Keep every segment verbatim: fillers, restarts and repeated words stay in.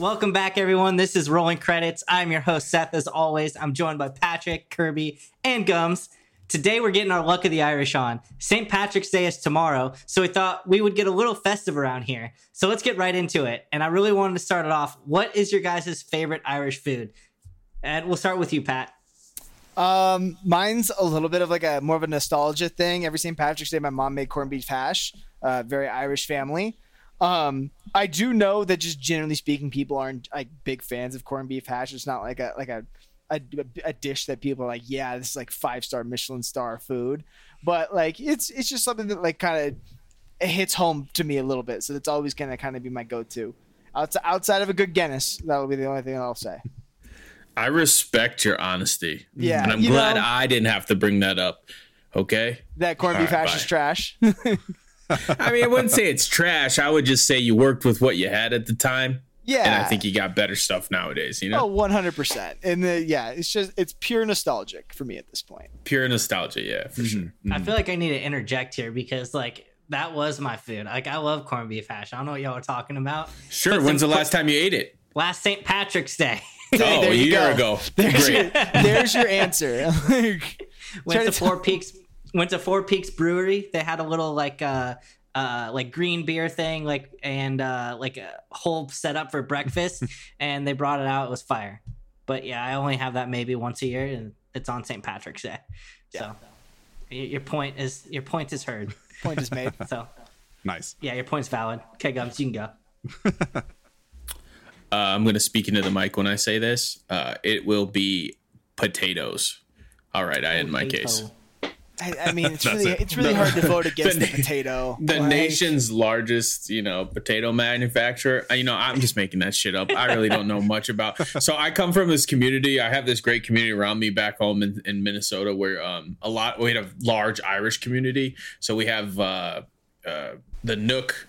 Welcome back, everyone. This is Rolling Credits. I'm your host, Seth, as always. I'm joined by Patrick, Kirby, and Gums. Today, we're getting our Luck of the Irish on. Saint Patrick's Day is tomorrow, so we thought we would get a little festive around here. So let's get right into it. And I really wanted to start it off. What is your guys' favorite Irish food? And we'll start with you, Pat. Um, mine's a little bit of like a more of a nostalgia thing. Every Saint Patrick's Day, my mom made corned beef hash, uh, very Irish family. Um, I do know that just generally speaking, people aren't like big fans of corned beef hash. It's not like a, like a, a, a dish that people are like, yeah, this is like five star Michelin star food, but like, it's, it's just something that like kind of hits home to me a little bit. So that's always going to kind of be my go-to outside, outside of a good Guinness. That'll be the only thing I'll say. I respect your honesty. Yeah. And I'm glad know, I didn't have to bring that up. Okay. That corned beef hash is trash. I mean, I wouldn't say it's trash. I would just say you worked with what you had at the time. Yeah. And I think you got better stuff nowadays, you know? Oh, one hundred percent. And the, yeah, it's just, it's pure nostalgic for me at this point. Pure nostalgia. Yeah, for sure. Mm-hmm. I feel like I need to interject here because like, that was my food. Like I love corned beef hash. I don't know what y'all are talking about. Sure. But when's the last time you ate it? Last Saint Patrick's Day. Oh, a year go. ago. There's, Great. Your, there's your answer. Went to Four Peaks. Went to Four Peaks Brewery. They had a little like uh, uh, like green beer thing, like and uh, like a whole setup for breakfast, and they brought it out. It was fire. But yeah, I only have that maybe once a year, and it's on Saint Patrick's Day. Yeah. So your point is your point is heard. Point is made. So nice. Yeah, your point's valid. Okay, Gums, you can go. Uh, I'm going to speak into the mic when I say this. Uh, it will be potatoes. All right, I end my case. I, I mean, it's really it. it's really hard to vote against the, the potato. The like. nation's largest, you know, potato manufacturer. You know, I'm just making that shit up. I really don't know much about. So I come from this community. I have this great community around me back home in, in Minnesota where um a lot we had a large Irish community. So we have uh, uh the Nook.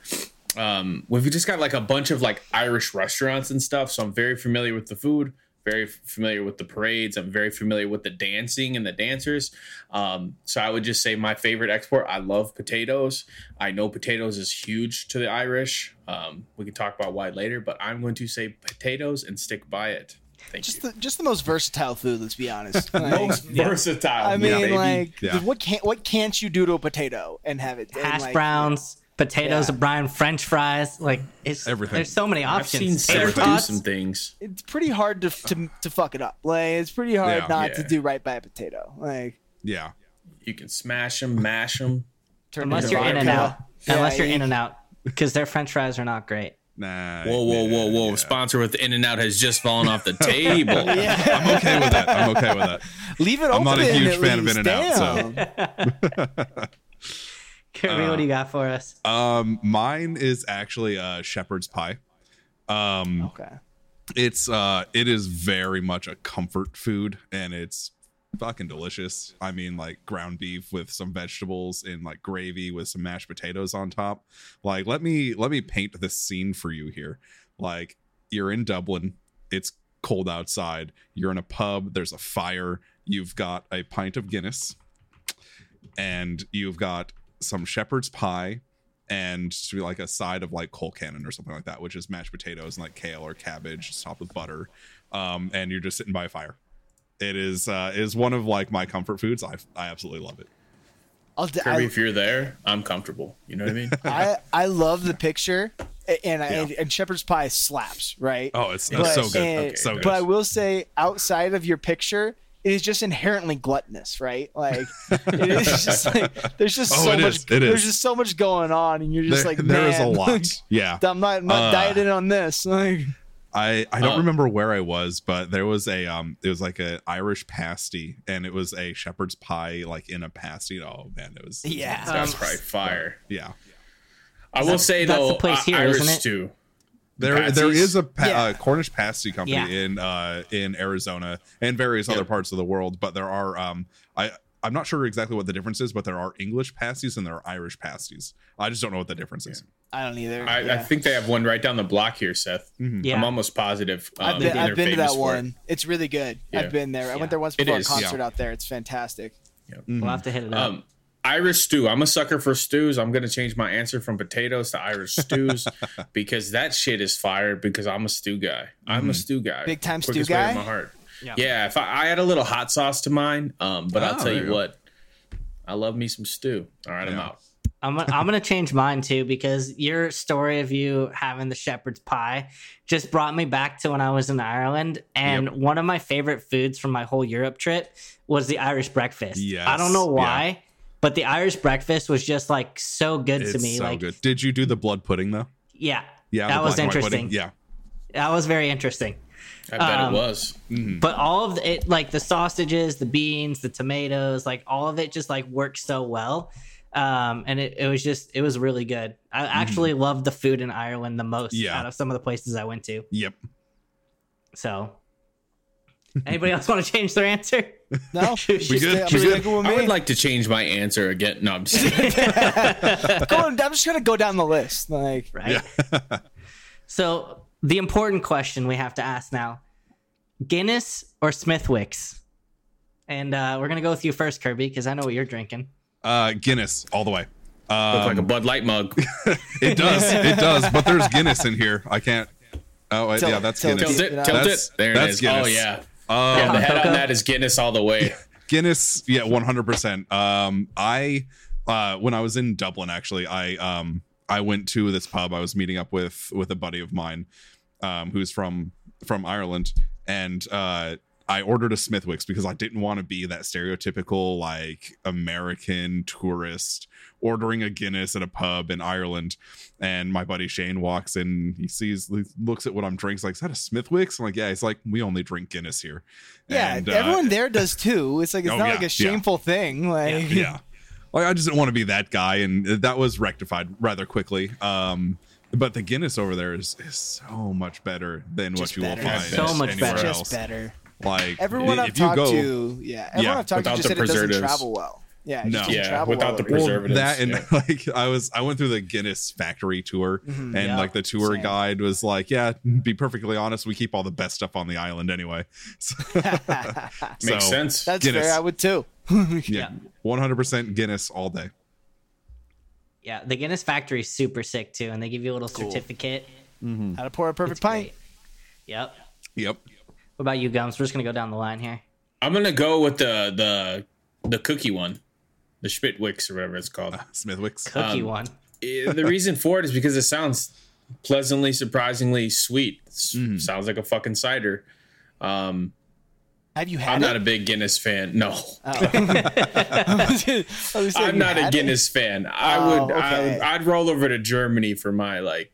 Um, we've just got like a bunch of like Irish restaurants and stuff. So I'm very familiar with the food, very familiar with the parades. I'm very familiar with the dancing and the dancers. Um, so I would just say my favorite export. I love potatoes. I know potatoes is huge to the Irish. Um, we can talk about why later, but I'm going to say potatoes and stick by it. Thank just you. The, just the most versatile food. Let's be honest. Like, most yeah. versatile. I mean, yeah, like yeah. what can't what can't you do to a potato and have it? Hash like, browns. Potatoes, yeah. brine, French fries, like it's everything. There's so many options. I've seen do some things. It's pretty hard to to, to fuck it up. Like it's pretty hard yeah, not yeah. to do right by a potato. Like yeah, you can smash them, mash them. Unless you're in and out. Yeah, Unless you're yeah. in and out, because their French fries are not great. Nah. Whoa, whoa, whoa, whoa! Yeah. Sponsor with In and Out has just fallen off the table. yeah. I'm okay with that. I'm okay with that. Leave it. I'm open not a huge fan least. of In and Out. So. Kirby, uh, what do you got for us? Um, mine is actually a shepherd's pie. Um, okay. It's uh, it is very much a comfort food, and it's fucking delicious. I mean, like ground beef with some vegetables and like gravy with some mashed potatoes on top. Like, let me let me paint the scene for you here. Like, you're in Dublin. It's cold outside. You're in a pub. There's a fire. You've got a pint of Guinness, and you've got some shepherd's pie and like a side of like coal cannon or something like that, which is mashed potatoes and like kale or cabbage topped with butter. Um, and you're just sitting by a fire. It is, uh, is one of like my comfort foods. I I absolutely love it. I'll d- Kirby, I, if you're there, I'm comfortable. You know what I mean? I, I love the picture and, I, yeah. and shepherd's pie slaps, right? Oh, it's, but, it's so good. And, okay, so good. But I will say outside of your picture, it is just inherently gluttonous, right? Like, it is just like there's just oh, so much. Is, there's is. just so much going on, and you're just there, like, man, there is a lot. Like, yeah, I'm not, I'm not uh, dieting on this. Like, I I don't uh, remember where I was, but there was a um, it was like an Irish pasty, and it was a shepherd's pie, like in a pasty. Oh man, it was yeah, that's um, probably fire. Yeah, yeah. I will that's, say that's though, the place here, uh, Irish isn't it? stew. There, Pasties? there is a pa- yeah. uh, Cornish pasty company yeah. in uh, in Arizona and various yeah. other parts of the world, but there are um, I I'm not sure exactly what the difference is, but there are English pasties and there are Irish pasties. I just don't know what the difference yeah. is. I don't either. I, yeah. I think they have one right down the block here, Seth. Mm-hmm. Yeah. I'm almost positive. Um, I've been, I've been to that one. It. It's really good. Yeah. I've been there. I yeah. went there once before a concert yeah. out there. It's fantastic. Yeah. Mm-hmm. We'll have to hit it up. Um, Irish stew. I'm a sucker for stews. I'm going to change my answer from potatoes to Irish stews because that shit is fire because I'm a stew guy. I'm mm-hmm. a stew guy. Big time Quickest stew guy? Way to my heart. Yeah. yeah if I, I add a little hot sauce to mine, um, but oh, I'll tell you go. what. I love me some stew. All right, yeah. I'm out. I'm I'm going to change mine too because your story of you having the shepherd's pie just brought me back to when I was in Ireland. And yep. one of my favorite foods from my whole Europe trip was the Irish breakfast. Yes. I don't know why, yeah. but the Irish breakfast was just like so good it's to me. So like, good. Did you do the blood pudding though? Yeah. Yeah. That was interesting. Yeah. That was very interesting. I bet um, it was. Mm-hmm. But all of it, like the sausages, the beans, the tomatoes, like all of it just like worked so well. Um, and it, it was just, it was really good. I actually mm-hmm. loved the food in Ireland the most yeah. out of some of the places I went to. Yep. So anybody else want to change their answer? No, we good? Stay, we good? Go I would like to change my answer again. No, I'm just, go, I'm just going to go down the list. Like, right. Yeah. So the important question we have to ask now, Guinness or Smithwick's? And, uh, we're going to go with you first, Kirby, cause I know what you're drinking. Uh, Guinness all the way. Um, Looks like a Bud Light mug. It does. It does. But there's Guinness in here. I can't. Oh, I, tilt, yeah, that's tilt, Guinness. Tilt it. Tilt that's, it. There it is. Guinness. Oh, yeah. Um, yeah. The head on that is Guinness all the way. Guinness. Yeah, one hundred percent. Um, I, uh, when I was in Dublin, actually, I, um, I went to this pub. I was meeting up with, with a buddy of mine, um, who's from, from Ireland. And, uh, I ordered a Smithwick's because I didn't want to be that stereotypical like American tourist ordering a Guinness at a pub in Ireland. And my buddy Shane walks in, he sees, he looks at what I'm drinking. He's like, is that a Smithwick's? I'm like, yeah. He's like, we only drink Guinness here. Yeah, and, uh, everyone there does too. It's like it's oh, not yeah, like a shameful yeah. thing. Like, yeah, yeah. Like I just didn't want to be that guy, and that was rectified rather quickly. Um, But the Guinness over there is, is so much better than just what you better. will find. So much anywhere better. Else. Just better. Like everyone I've talked go, to, yeah, everyone yeah, I've talked to just said it doesn't travel well. Yeah, no, yeah, without well the preservatives. Well, that and yeah. like I was, I went through the Guinness factory tour, mm-hmm, and yeah, like the tour same. guide was like, yeah, be perfectly honest, we keep all the best stuff on the island anyway. So, makes sense. That's Guinness. fair. I would too. Yeah, one hundred percent Guinness all day. Yeah, the Guinness factory is super sick too, and they give you a little cool. certificate mm-hmm. how to pour a perfect it's pint. Great. Yep. Yep. What about you, Gums? We're just gonna go down the line here. I'm gonna go with the the the cookie one, the Schmidtwicks or whatever it's called. Uh, Smithwick's cookie um, one. It, the reason for it is because it sounds pleasantly, surprisingly sweet. Mm. Sounds like a fucking cider. Um, Have you had? I'm it? not a big Guinness fan. No, oh. I'm not a Guinness it? fan. I oh, would. Okay. I, I'd roll over to Germany for my like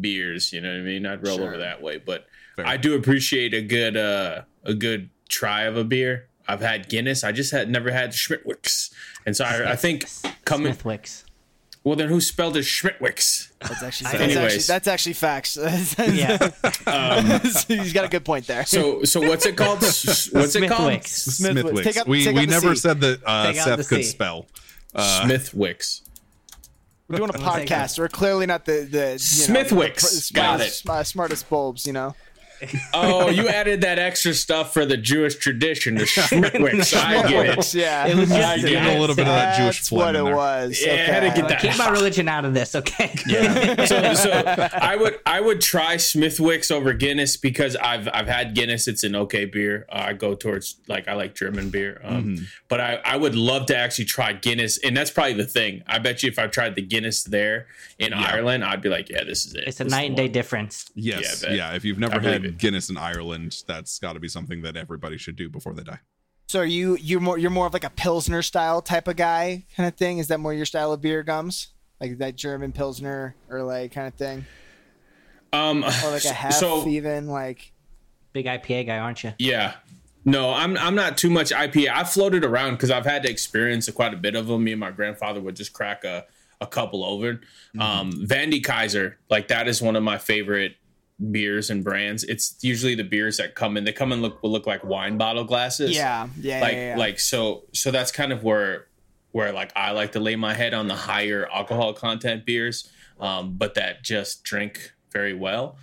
beers. You know what I mean? I'd roll sure. over that way, but. Fair. I do appreciate a good uh, a good try of a beer. I've had Guinness. I just had never had Smithwick's, and so I, I think coming Smithwick's. Well, then who spelled it Smithwick's? That's actually facts. Anyways, actually, that's actually facts. Yeah, um, he's got a good point there. So, so what's it called? What's Smithwick's. it called? Smithwick's. Take up, we take we never C. said that uh, Seth could spell uh, Smithwick's. We're doing a podcast. We're clearly not the the Smithwick's. Know, the pr- smartest, got it. Smartest bulbs, you know. Oh, you added that extra stuff for the Jewish tradition, the Schmidtwicks. I get it. Yeah, it was just I get a little bit of that Jewish flavor. That's what it was. Yeah, okay. I had to get that. Keep my religion out of this, okay? Yeah. so, so I would I would try Smithwick's over Guinness because I've I've had Guinness. It's an okay beer. Uh, I go towards like I like German beer, um, mm-hmm. but I I would love to actually try Guinness, and that's probably the thing. I bet you if I tried the Guinness there in yeah. Ireland, I'd be like, yeah, this is it. It's a this night and day difference. Yes. Yeah. yeah if you've never I had. Guinness in Ireland, that's got to be something that everybody should do before they die. So are you you're more you're more of like a Pilsner style type of guy kind of thing? Is that more your style of beer, Gums? Like that German Pilsner or like kind of thing? Um, or like a half so, even like big I P A guy, aren't you? Yeah. No, I'm I'm not too much I P A. I floated around because I've had to experience quite a bit of them. Me and my grandfather would just crack a a couple over. Mm-hmm. Um, Vandy Kaiser, like that is one of my favorite beers and brands. It's usually the beers that come in they come and look will look like wine bottle glasses. Yeah, yeah, like yeah, yeah. like so so that's kind of where where like I like to lay my head on the higher alcohol content beers, um but that just drink very well.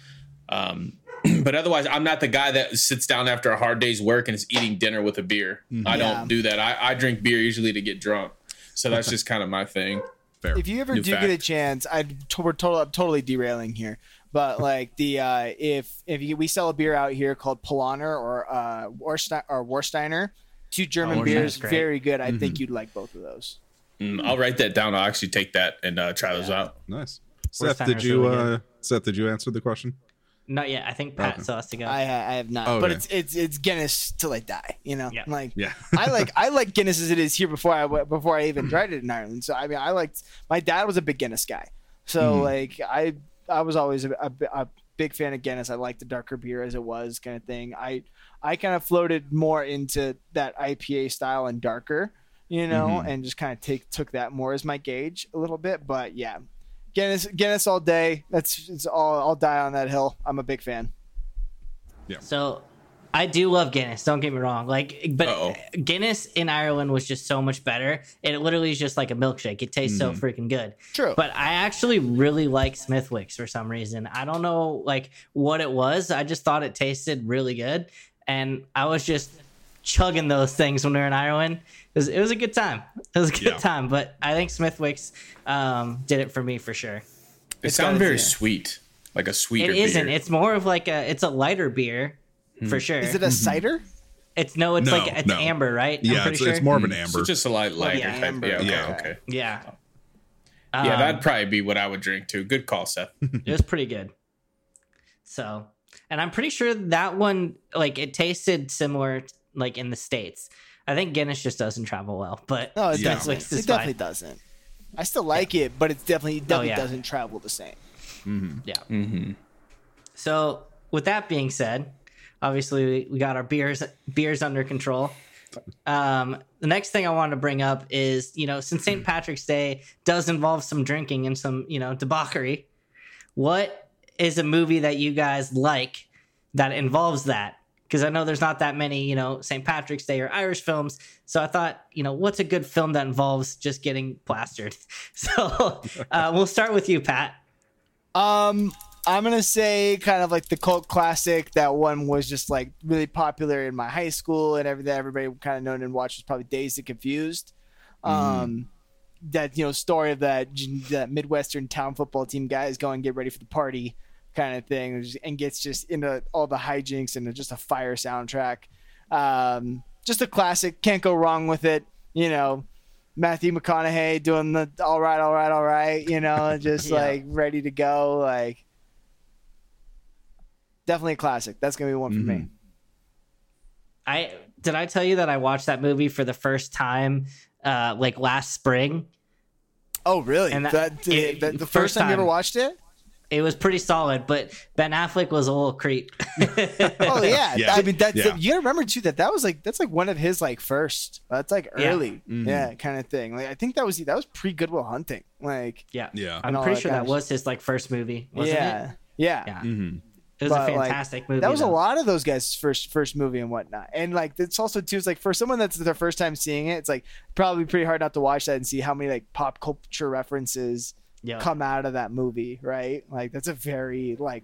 Um but otherwise I'm not the guy that sits down after a hard day's work and is eating dinner with a beer. Mm-hmm. I yeah. don't do that. I, I drink beer usually to get drunk. So that's just kind of my thing. Fair. If you ever New do fact. get a chance, I'd t- we're total, I'm totally derailing here, but like the uh, if if you, we sell a beer out here called Polaner or uh, Warsteiner, or Warsteiner, two German oh, beers, very good. I mm-hmm. think you'd like both of those. Mm, I'll write that down. I'll actually take that and uh, try yeah. those out. Nice. Seth, did you uh, Seth, did you answer the question? Not yet. I think Pat okay. still has to go. I, I have not, okay. but it's it's it's Guinness till I die. You know, yeah. like yeah. I like I like Guinness as it is here before I before I even tried it in Ireland. So I mean, I liked. My dad was a big Guinness guy, so mm. like I I was always a, a, a big fan of Guinness. I liked the darker beer as it was, kind of thing. I I kind of floated more into that I P A style and darker, you know, mm-hmm. and just kind of take took that more as my gauge a little bit. But yeah. Guinness, Guinness all day. That's it's all. I'll die on that hill. I'm a big fan. Yeah. So, I do love Guinness. Don't get me wrong. Like, but Uh-oh. Guinness in Ireland was just so much better. It literally is just like a milkshake. It tastes mm-hmm. so freaking good. True. But I actually really like Smithwick's for some reason. I don't know like what it was. I just thought it tasted really good, and I was just chugging those things when we were in Ireland. It was, it was a good time. It was a good yeah. time, but I think Smithwick's um, did it for me for sure. It sounds very sweet, like a sweeter beer. It isn't. Beer. It's more of like a, it's a lighter beer mm. for sure. Is it a mm-hmm. cider? It's no, it's no, like, it's no. amber, right? Yeah, I'm pretty it's, sure. it's more of an amber. So it's just a light lighter yeah, type. Amber. Yeah, okay, yeah, okay. Yeah. Um, yeah, that'd probably be what I would drink too. Good call, Seth. It was pretty good. So, and I'm pretty sure that one, like it tasted similar, like in the States. I think Guinness just doesn't travel well, but no, it, yeah. definitely, it definitely doesn't. I still like yeah. it, but it's definitely, it definitely oh, yeah. doesn't travel the same. Mm-hmm. Yeah. Mm-hmm. So with that being said, obviously we, we got our beers beers under control. Um, the next thing I wanted to bring up is, you know, since Saint Patrick's Day does involve some drinking and some, you know, debauchery, what is a movie that you guys like that involves that? Because I know there's not that many, you know, Saint Patrick's Day or Irish films. So I thought, you know, what's a good film that involves just getting plastered? So uh, we'll start with you, Pat. Um, I'm going to say kind of like the cult classic. That one was just like really popular in my high school and everything. Everybody kind of known and watched was probably Dazed and Confused. Um, mm. That, you know, story of that, that Midwestern town football team guys going get ready for the party kind of thing, and gets just into all the hijinks and just a fire soundtrack. Um, just a classic, can't go wrong with it. You know, Matthew McConaughey doing the all right, all right, all right, you know, just yeah. like ready to go. Like, definitely a classic. That's going to be one mm-hmm. for me. I did I tell you that I watched that movie for the first time uh, like last spring? Oh, really? And that, that, it, that the first time you ever watched it? It was pretty solid, but Ben Affleck was a little creep. oh yeah. yeah, I mean that's yeah. you gotta remember too that that was like that's like one of his like first. That's like early, yeah, mm-hmm. yeah kind of thing. Like I think that was that was pre Goodwill Hunting. Like yeah, yeah. I'm pretty that sure that was his like first movie, wasn't yeah. it? Yeah, yeah. Mm-hmm. It was but, a fantastic like, movie. That was though. a lot of those guys' first first movie and whatnot. And like it's also too it's like for someone that's their first time seeing it, it's like probably pretty hard not to watch that and see how many like pop culture references. Yep. come out of that movie, right? Like that's a very like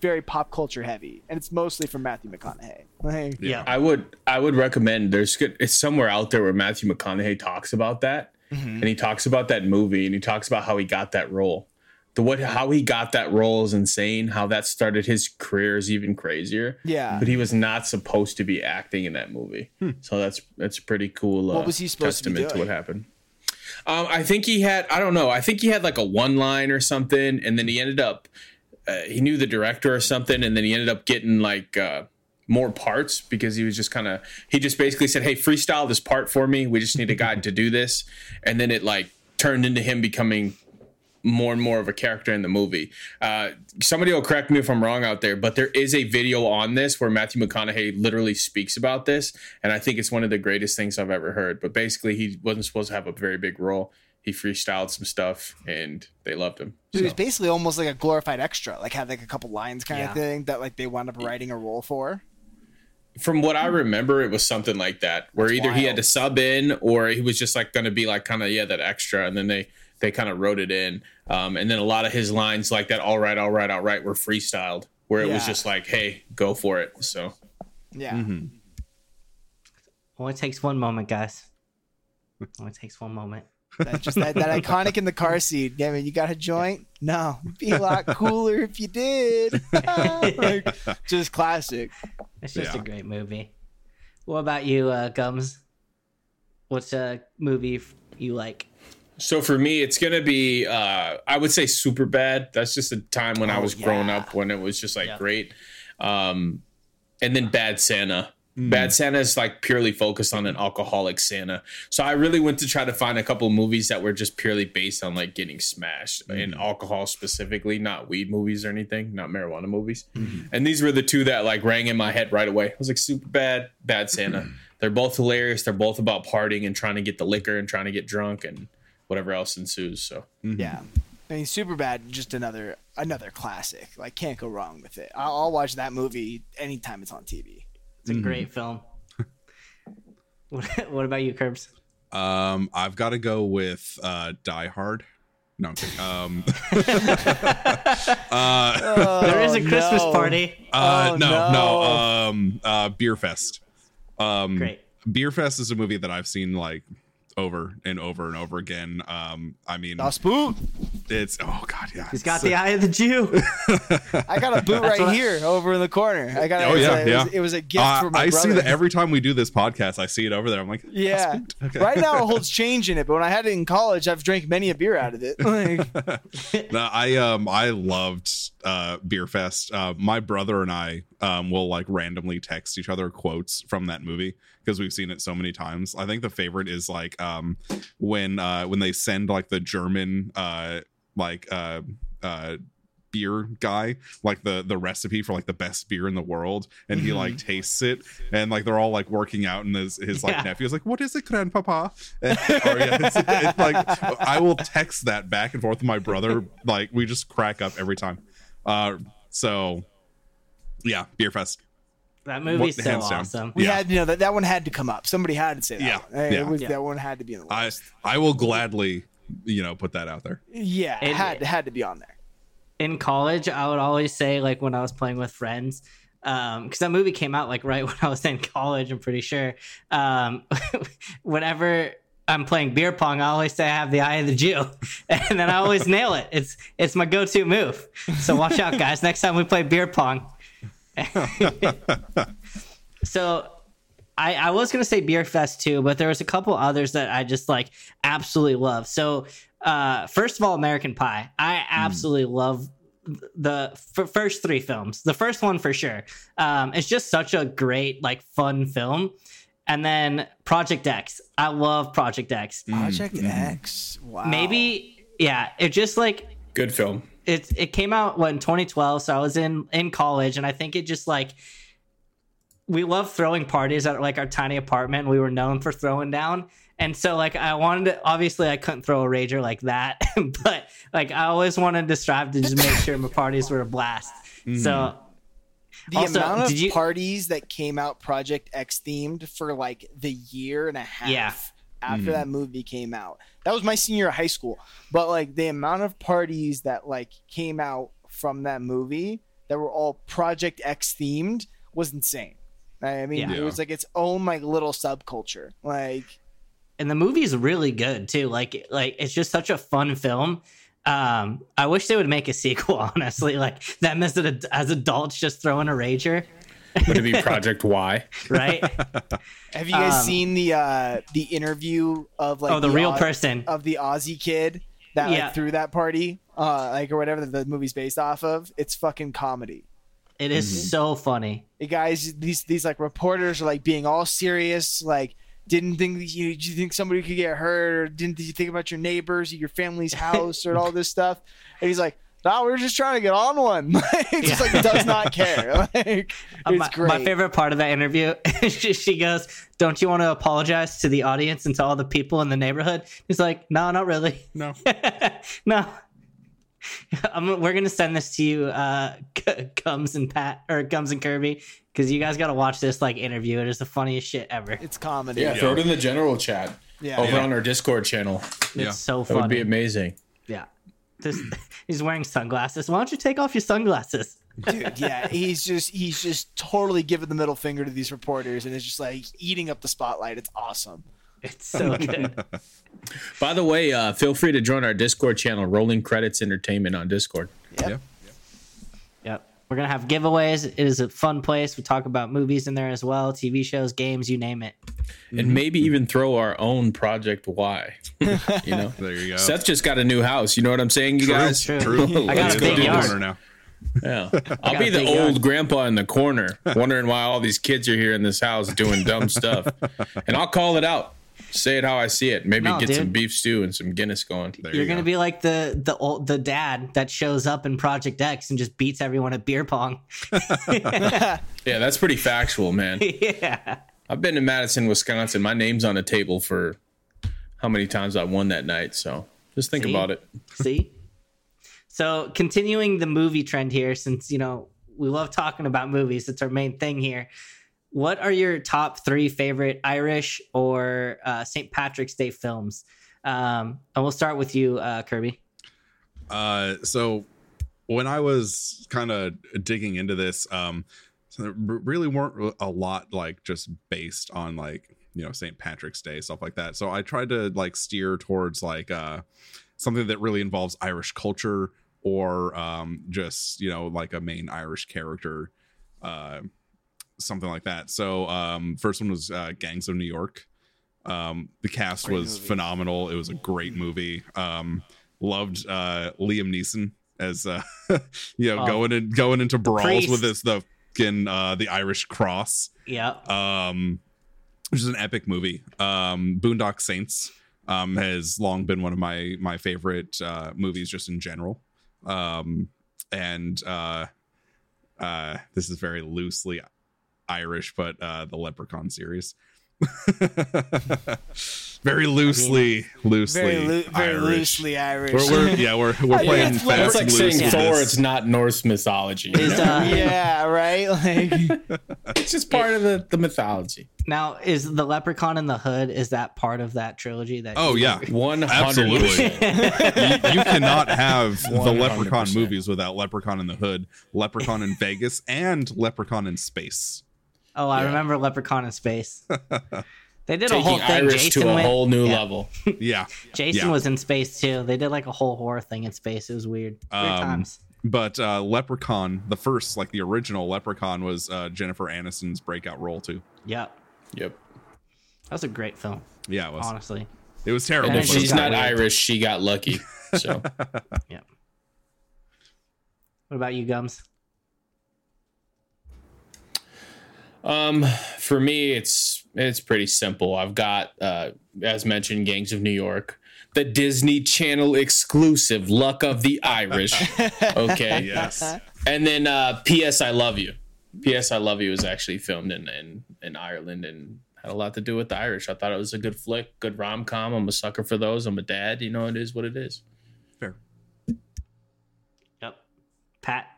very pop culture heavy, and it's mostly from Matthew McConaughey. Like, yeah, I would I would recommend. There's good. It's somewhere out there where Matthew McConaughey talks about that, mm-hmm. and he talks about that movie, and he talks about how he got that role. The what how he got that role is insane. How that started his career is even crazier. Yeah, but he was not supposed to be acting in that movie, hmm. so that's that's pretty cool. What uh, was he supposed testament to be doing? To what happened. Um, I think he had, I don't know, I think he had like a one line or something, and then he ended up, uh, he knew the director or something, and then he ended up getting like uh, more parts because he was just kind of, he just basically said, hey, freestyle this part for me. We just need a guy to do this. And then it like turned into him becoming more and more of a character in the movie. Uh, somebody will correct me if I'm wrong out there, but there is a video on this where Matthew McConaughey literally speaks about this, and I think it's one of the greatest things I've ever heard. But basically, he wasn't supposed to have a very big role. He freestyled some stuff, and they loved him. So. He was basically almost like a glorified extra, like had like a couple lines kind yeah. of thing that like they wound up writing a role for. From what I remember, it was something like that, where That's either wild. he had to sub in or he was just like going to be like kind of, yeah, that extra, and then they... They kind of wrote it in, um, and then a lot of his lines like that, all right, all right, all right, were freestyled, where it yeah. was just like, hey, go for it. So, yeah. Mm-hmm. Only takes one moment, guys. Only takes one moment. That's just that, that iconic in the car seat. Yeah, I mean, you got a joint? No. It'd be a lot cooler if you did. Like, just classic. It's just yeah. a great movie. What about you, uh, Gums? What's a movie you like? So for me, it's going to be, uh, I would say Super Bad. That's just a time when oh, I was yeah. growing up when it was just like yeah. great. Um, and then Bad Santa. Mm. Bad Santa is like purely focused on an alcoholic Santa. So I really went to try to find a couple of movies that were just purely based on like getting smashed mm. and alcohol specifically, not weed movies or anything, not marijuana movies. Mm-hmm. And these were the two that like rang in my head right away. I was like, Super Bad, Bad Santa. They're both hilarious. They're both about partying and trying to get the liquor and trying to get drunk and whatever else ensues. So, mm-hmm. yeah. I mean, Super Bad, just another, another classic. Like, can't go wrong with it. I'll, I'll watch that movie anytime it's on T V. It's a great mm. film. What, what about you, Curbs? Um, I've got to go with uh, Die Hard. No, I'm kidding. Um, uh, oh, there is a Christmas no. party. Uh, oh, no, no. no um, uh, Beer Fest. Um, great. Beer Fest is a movie that I've seen like over and over and over again. Um, I mean, the spoon. It's oh god, yeah. He's got so, the eye of the Jew. I got a boot right here I, over in the corner. I got. Oh it was yeah, a, yeah. It was, it was a gift uh, from my I brother. See that every time we do this podcast. I see it over there. I'm like, yeah. Okay. Right now it holds change in it, but when I had it in college, I've drank many a beer out of it. Like, no, I um I loved uh, Beer Fest. Uh, my brother and I um will like randomly text each other quotes from that movie because we've seen it so many times. I think the favorite is like um when uh when they send like the German uh. like uh uh beer guy like the the recipe for like the best beer in the world and mm-hmm. he like tastes it and like they're all like working out and his, his like yeah. nephew's like, what is it, grandpapa? And, or, yeah, it's, it's like I will text that back and forth with my brother. Like we just crack up every time. Uh so yeah, Beer Fest. That movie's what, so awesome. Down. We yeah. had, you know, that, that one had to come up. Somebody had to say that yeah. one. It yeah. was yeah. that one had to be in the list. I I will gladly, you know, put that out there. Yeah, it had, had to be on there. In college, I would always say, like, when I was playing with friends, um, because that movie came out, like, right when I was in college, I'm pretty sure. Um, whenever I'm playing beer pong, I always say I have the eye of the Jew. And then I always nail it. It's it's my go-to move. So watch out, guys. Next time we play beer pong. So... I, I was going to say Beer Fest too, but there was a couple others that I just like absolutely love. So uh, first of all, American Pie. I absolutely mm. love the f- first three films. The first one for sure. Um, it's just such a great, like fun film. And then Project X. I love Project X. Project mm. X. Wow. Maybe. Yeah. It just like. Good film. It, it came out what, in twenty twelve. So I was in, in college and I think it just like. We love throwing parties at like our tiny apartment. We were known for throwing down. And so like I wanted to, obviously I couldn't throw a rager like that, but like I always wanted to strive to just make sure my parties were a blast. Mm-hmm. So the also, amount of you, parties that came out Project X themed for like the year and a half yeah. after mm-hmm. that movie came out, that was my senior year of high school. But like the amount of parties that like came out from that movie that were all Project X themed was insane. I mean, yeah. it was like its own like little subculture, like, and the movie's really good too. Like, like it's just such a fun film. Um, I wish they would make a sequel, honestly. Like them as, a, as adults just throwing a rager. Would it be Project Y? Right. Have you guys um, seen the uh, the interview of like oh the, the real Oz- person of the Aussie kid that yeah. like, threw that party, uh, like or whatever the movie's based off of? It's fucking comedy. It is mm-hmm. so funny. Hey guys, these these like reporters are like being all serious. Like, didn't think you you think somebody could get hurt, or didn't did you think about your neighbors, or your family's house, or all this stuff? And he's like, "No, we're just trying to get on one." Like, yeah. just like does not care. Like, uh, it's my, great. My favorite part of that interview, she, she goes, "Don't you want to apologize to the audience and to all the people in the neighborhood?" He's like, "No, not really. No, no." I'm, we're gonna send this to you, uh, Gums and Pat or Gums and Kirby, because you guys gotta watch this like interview. It is the funniest shit ever. It's comedy. Yeah, yeah. Throw it in the general chat. Yeah, over yeah. on our Discord channel. It's yeah. so funny. That would be amazing. Yeah, this, he's wearing sunglasses. Why don't you take off your sunglasses? Dude, yeah, he's just he's just totally giving the middle finger to these reporters, and it's just like eating up the spotlight. It's awesome. It's so good. By the way, uh, feel free to join our Discord channel, Rolling Credits Entertainment on Discord. Yep. Yep. Yep. Yep. We're going to have giveaways. It is a fun place. We talk about movies in there as well, T V shows, games, you name it. And mm-hmm. maybe even throw our own Project Y. You know? There you go. Seth just got a new house. You know what I'm saying, you True. guys? True. True. I got a big yard now. Yeah, I'll be the old yard. grandpa in the corner wondering why all these kids are here in this house doing dumb stuff. And I'll call it out. Say it how I see it. Maybe no, get dude. some beef stew and some Guinness going. There You're you going to go. be like the the old, the dad that shows up in Project X and just beats everyone at beer pong. Yeah, that's pretty factual, man. Yeah. I've been to Madison, Wisconsin. My name's on a table for how many times I won that night. So just think see? about it. See? So continuing the movie trend here, since, you know, we love talking about movies, it's our main thing here. What are your top three favorite Irish or uh, Saint Patrick's Day films? Um, and we'll start with you, uh, Kirby. Uh, so when I was kind of digging into this, um, so there really weren't a lot like just based on like, you know, Saint Patrick's Day, stuff like that. So I tried to like steer towards like uh, something that really involves Irish culture, or um, just, you know, like a main Irish character, uh, something like that. So um, first one was uh, Gangs of New York. Um, the cast great was movie. phenomenal. It was a great movie. Um, loved uh, Liam Neeson as, uh, you know, oh, going and in, going into brawls priest. with this, the fucking uh, the Irish cross. Yeah. Um, which is an epic movie. Um, Boondock Saints um, has long been one of my, my favorite uh, movies just in general. Um, and, uh, uh, this is very loosely Irish, but, uh, the Leprechaun series, very loosely, loosely, very, lo- very Irish. loosely Irish. We're, we're, yeah, we're, we're I playing fast That's like saying yeah. Thor, it's not Norse mythology. Is, uh, yeah. Right. Like it's just part it, of the, the mythology. Now, is the Leprechaun in the Hood, is that part of that trilogy? That oh, yeah. one hundred percent Absolutely. you, you cannot have one hundred percent the Leprechaun movies without Leprechaun in the Hood, Leprechaun in Vegas, and Leprechaun in Space. Oh, I yeah. remember Leprechaun in Space. They did Taking a whole thing. Irish Jason to a went, whole new yeah. level. Yeah. Jason yeah. was in space, too. They did like a whole horror thing in space. It was weird. Um, weird times. But uh, Leprechaun, the first, like the original Leprechaun, was uh, Jennifer Aniston's breakout role, too. Yeah. Yep. That was a great film. Yeah, it was. Honestly. It was terrible. And if she's not weird. Irish, she got lucky. So yeah. What about you, Gums? Um, for me it's it's pretty simple. I've got uh as mentioned, Gangs of New York, the Disney Channel exclusive Luck of the Irish. Okay. Yes. And then uh P S I Love You. P S I Love You was actually filmed in, in, in Ireland and had a lot to do with the Irish. I thought it was a good flick, good rom-com. I'm a sucker for those. I'm a dad. You know, it is what it is. Fair. Yep. Pat?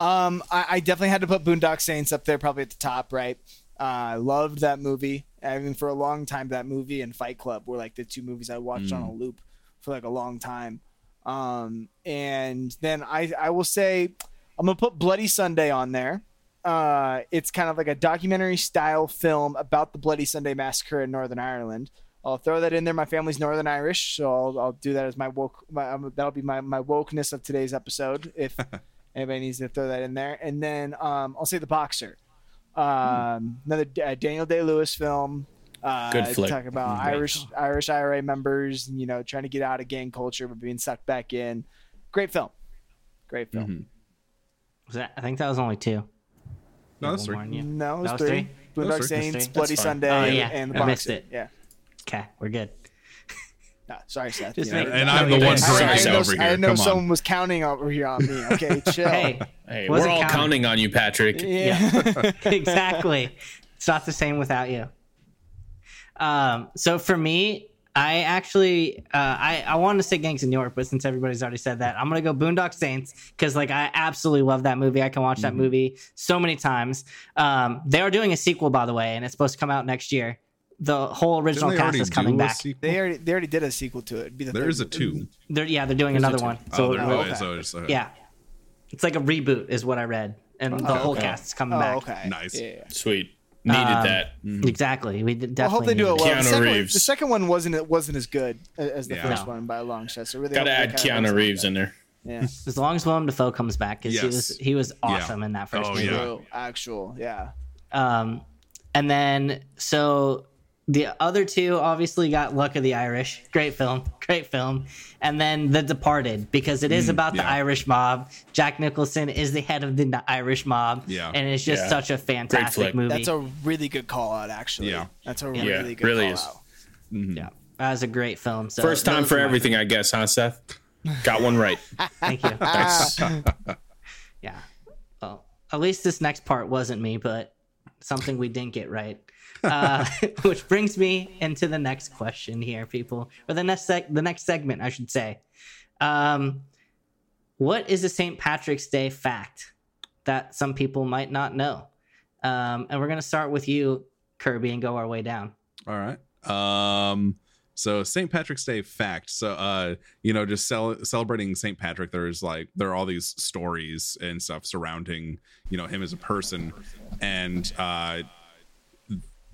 Um, I, I definitely had to put Boondock Saints up there, probably at the top, right? I uh, loved that movie. I mean, for a long time, that movie and Fight Club were like the two movies I watched mm. on a loop for like a long time. Um, and then I, I will say I'm going to put Bloody Sunday on there. Uh, it's kind of like a documentary style film about the Bloody Sunday massacre in Northern Ireland. I'll throw that in there. My family's Northern Irish, so I'll, I'll do that as my woke. My, um, that'll be my, my wokeness of today's episode. If anybody needs to throw that in there, and then um, I'll say The Boxer, um, mm. another uh, Daniel Day-Lewis film. Uh, Good flick. Talk about Great. Irish Irish I R A members, you know, trying to get out of gang culture but being sucked back in. Great film. Great film. Mm-hmm. Was that, I think that was only two. No, that's three. Warn you. No, it was, that was three. three. Boondock Saints, three. Bloody Sunday, oh, yeah. and The Boxer. I missed it. Yeah. Okay, we're good. No, sorry, Seth. Yeah. Make, and I'm the one drinking over here. I know Come someone on. was counting over here on me. Okay, chill. Hey, hey we're all counting. counting on you, Patrick. Yeah, yeah. Exactly. It's not the same without you. Um. So for me, I actually, uh, I, I wanted to say Gangs of New York, but since everybody's already said that, I'm going to go Boondock Saints because, like, I absolutely love that movie. I can watch mm-hmm. that movie so many times. Um, they are doing a sequel, by the way, and it's supposed to come out next year. The whole original cast is coming back. They already they already did a sequel to it. There is a two. They're, yeah, they're doing There's another one. So, oh, oh, okay. so it's, uh, yeah. It's like a reboot is what I read, and oh, the okay. whole cast is coming oh, back. Okay. Nice. Yeah. Sweet. Needed um, that. Mm-hmm. Exactly. We definitely. I hope they do it well. Keanu the second, Reeves. The second one wasn't wasn't as good as the yeah. first no. one by a long shot. So really got to add Keanu Reeves in there. Yeah. As long as Willem Dafoe comes back, because yes. he was he was awesome yeah. in that first oh, movie. Yeah. Actual, yeah. Um, and then so the other two obviously got Luck of the Irish, great film, great film, and then The Departed, because it is mm, about yeah. the Irish mob. Jack Nicholson is the head of the Irish mob, yeah. and it's just yeah. such a fantastic movie. That's a really good call out, actually. Yeah, that's a yeah. really good really call is. out. Mm-hmm. Yeah, that was a great film. So first time for everything, favorite. I guess, huh, Seth? Got one right. Thank you. Thanks. Yeah. Well, at least this next part wasn't me, but something we didn't get right. Uh, which brings me into the next question here, people. Or the next seg- the next segment, I should say. Um, what is a Saint Patrick's Day fact that some people might not know? Um, and we're going to start with you, Kirby, and go our way down. All right. Um... So Saint Patrick's Day fact. So, uh, you know, just cel- celebrating Saint Patrick, there's like, there are all these stories and stuff surrounding, you know, him as a person. And uh,